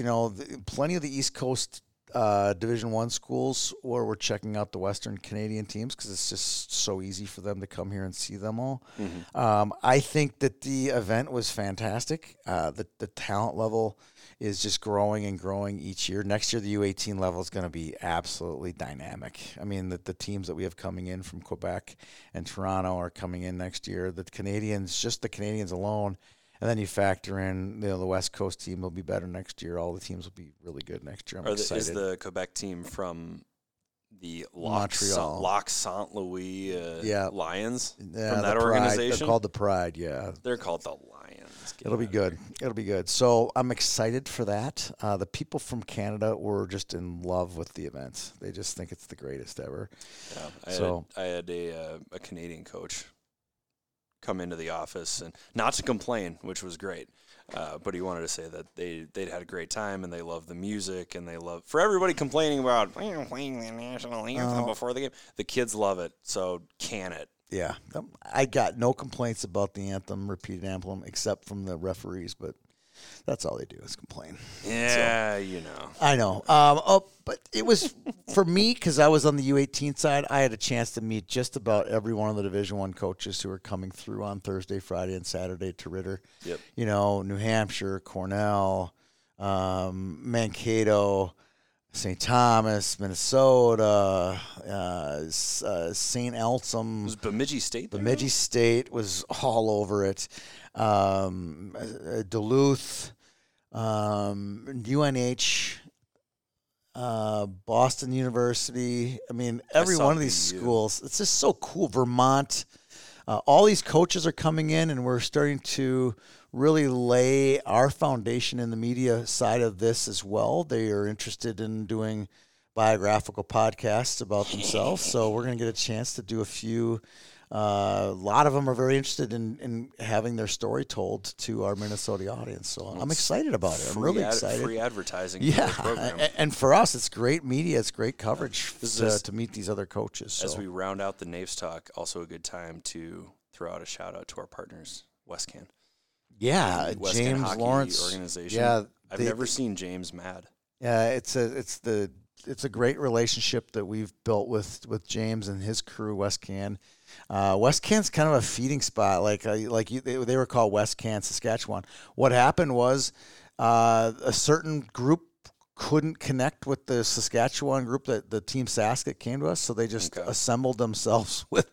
plenty of the East Coast Division I schools we're checking out the Western Canadian teams because it's just so easy for them to come here and see them all. Mm-hmm. I think that the event was fantastic. The talent level is just growing and growing each year. Next year, the U18 level is going to be absolutely dynamic. I mean, the teams that we have coming in from Quebec and Toronto are coming in next year. The Canadians, just the Canadians alone, and then you factor in the West Coast team will be better next year. All the teams will be really good next year. I'm excited. Is the Quebec team from the Lac Saint Louis Lions from that organization? They're called the Pride, yeah. They're called the Lions. It'll be good. It'll be good. So I'm excited for that. The people from Canada were just in love with the events. They just think it's the greatest ever. Yeah, I had a Canadian coach come into the office, and not to complain, which was great, but he wanted to say that they'd had a great time and they loved the music and they love for everybody complaining about playing the national anthem before the game. The kids love it, so can it. Yeah. I got no complaints about the anthem, repeated anthem, except from the referees, but that's all they do is complain. Yeah, so, you know. I know. But it was, for me, because I was on the U18 side, I had a chance to meet just about every one of the Division I coaches who are coming through on Thursday, Friday, and Saturday to Ritter. Yep. You know, New Hampshire, Cornell, Mankato, St. Thomas, Minnesota, St. Elsum. Was Bemidji State there? Bemidji State was all over it. Duluth, UNH, Boston University. I mean, every one of these schools. It's just so cool. Vermont. All these coaches are coming in, and we're starting to really lay our foundation in the media side of this as well. They are interested in doing biographical podcasts about themselves, so we're going to get a chance to do a few. A lot of them are very interested in having their story told to our Minnesota audience, so I'm excited about it. I'm really excited. Free advertising. Yeah, for and for us, it's great media. It's great coverage to meet these other coaches. So. As we round out the NAFES talk, also a good time to throw out a shout-out to our partners, WestCan. Yeah, West James Hockey Lawrence organization. Yeah, I've never seen James mad. Yeah, it's a great relationship that we've built with James and his crew, WestCan. WestCan's kind of a feeding spot, they were called WestCan, Saskatchewan. What happened was a certain group couldn't connect with the Saskatchewan group, that the Team Sask that came to us, so they just assembled themselves with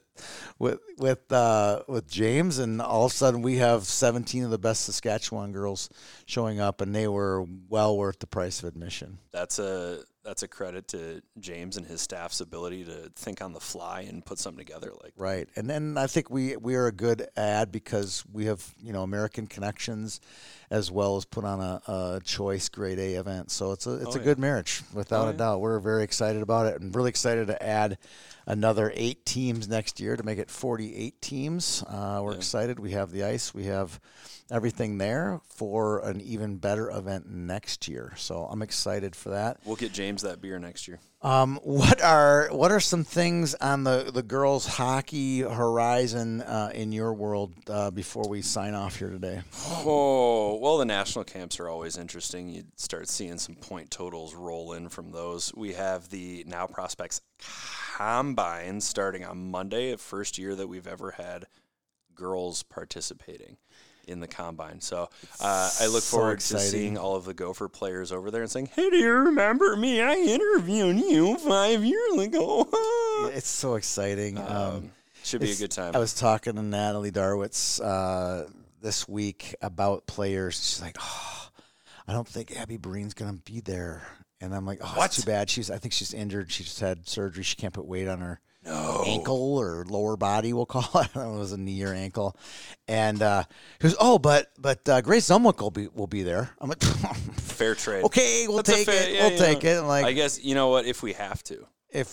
James, and all of a sudden we have 17 of the best Saskatchewan girls showing up, and they were well worth the price of admission. That's a credit to James and his staff's ability to think on the fly and put something together like that. Right. And then I think we are a good ad because we have, you know, American connections as well as put on a choice grade A event. So it's a good marriage without a doubt. We're very excited about it and really excited to add another 8 teams next year to make it 48 teams. We're excited. We have the ice. We have everything there for an even better event next year. So I'm excited for that. We'll get James that beer next year. What are some things on the girls' hockey horizon in your world before we sign off here today? Oh, well, the national camps are always interesting. You start seeing some point totals roll in from those. We have the Now Prospects Combine starting on Monday, the first year that we've ever had girls participating in the combine. So I look forward to seeing all of the Gopher players over there and saying, "Hey, do you remember me? I interviewed you 5 years ago." It's so exciting. Should be a good time. I was talking to Natalie Darwitz this week about players. She's like, "Oh, I don't think Abby Breen's going to be there." And I'm like, "Oh, that's too bad. I think she's injured. She just had surgery. She can't put weight on her ankle or lower body, we'll call it." It was a knee or ankle. And he goes, "Oh, but Grace Zumwick will be there." I'm like, fair trade. Okay, we'll take it. And like, I guess, you know what, if we have to. But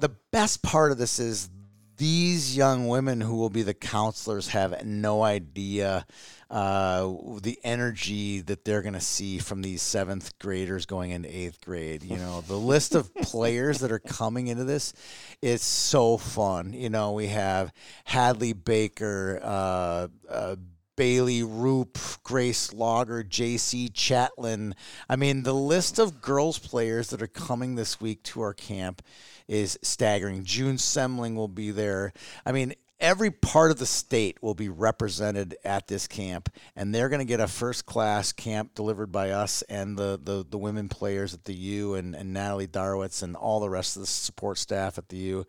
the best part of this is these young women who will be the counselors have no idea the energy that they're going to see from these 7th graders going into 8th grade. You know, the list of players that are coming into this is so fun. You know, we have Hadley Baker, Bailey Roop, Grace Lager, J.C. Chatlin. I mean, the list of girls players that are coming this week to our camp is staggering. June Semling will be there. I mean, every part of the state will be represented at this camp, and they're going to get a first-class camp delivered by us and the women players at the U and Natalie Darwitz and all the rest of the support staff at the U.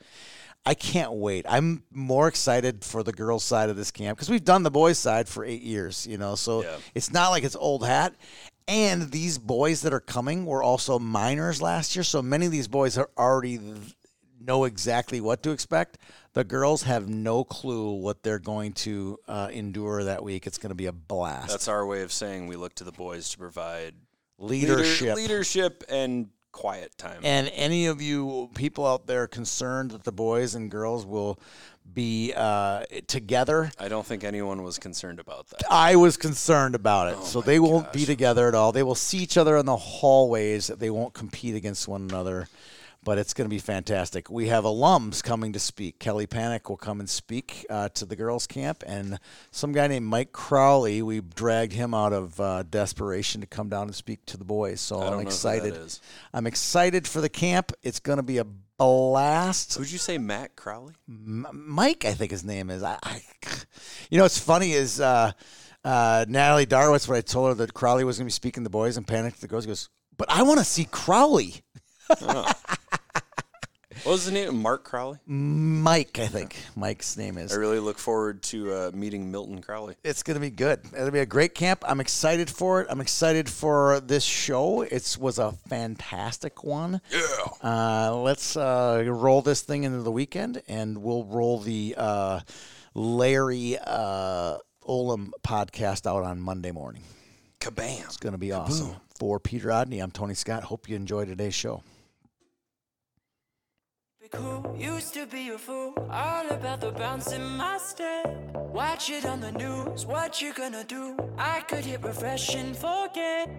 I can't wait. I'm more excited for the girls' side of this camp because we've done the boys' side for 8 years, you know, so it's not like it's old hat. And these boys that are coming were also minors last year, so many of these boys are already know exactly what to expect. The girls have no clue what they're going to endure that week. It's going to be a blast. That's our way of saying we look to the boys to provide leadership and quiet time. And any of you people out there concerned that the boys and girls will be together, I don't think anyone was concerned about that. I was concerned about it. So they won't be together at all. They will see each other in the hallways. They won't compete against one another. but it's going to be fantastic. We have alums coming to speak. Kelly Panic will come and speak to the girls' camp, and some guy named Mike Crowley, we dragged him out of desperation to come down and speak to the boys. So I'm excited. I'm excited for the camp. It's going to be a blast. Who'd you say, Matt Crowley? Mike, I think his name is. You know, what's funny is Natalie Darwitz, when I told her that Crowley was going to be speaking to the boys and Panic to the girls, goes, "But I want to see Crowley." Oh. What was the name? Mark Crowley? Mike, I think. Mike's name is. I really look forward to meeting Milton Crowley. It's going to be good. It'll be a great camp. I'm excited for it. I'm excited for this show. It was a fantastic one. Yeah. Let's roll this thing into the weekend, and we'll roll the Larry Olimb podcast out on Monday morning. Kabam. It's going to be Kaboom. Awesome. For Peter Odney, I'm Tony Scott. Hope you enjoy today's show. Who used to be a fool, all about the bounce in my step. Watch it on the news, what you gonna do? I could hit refresh and forget.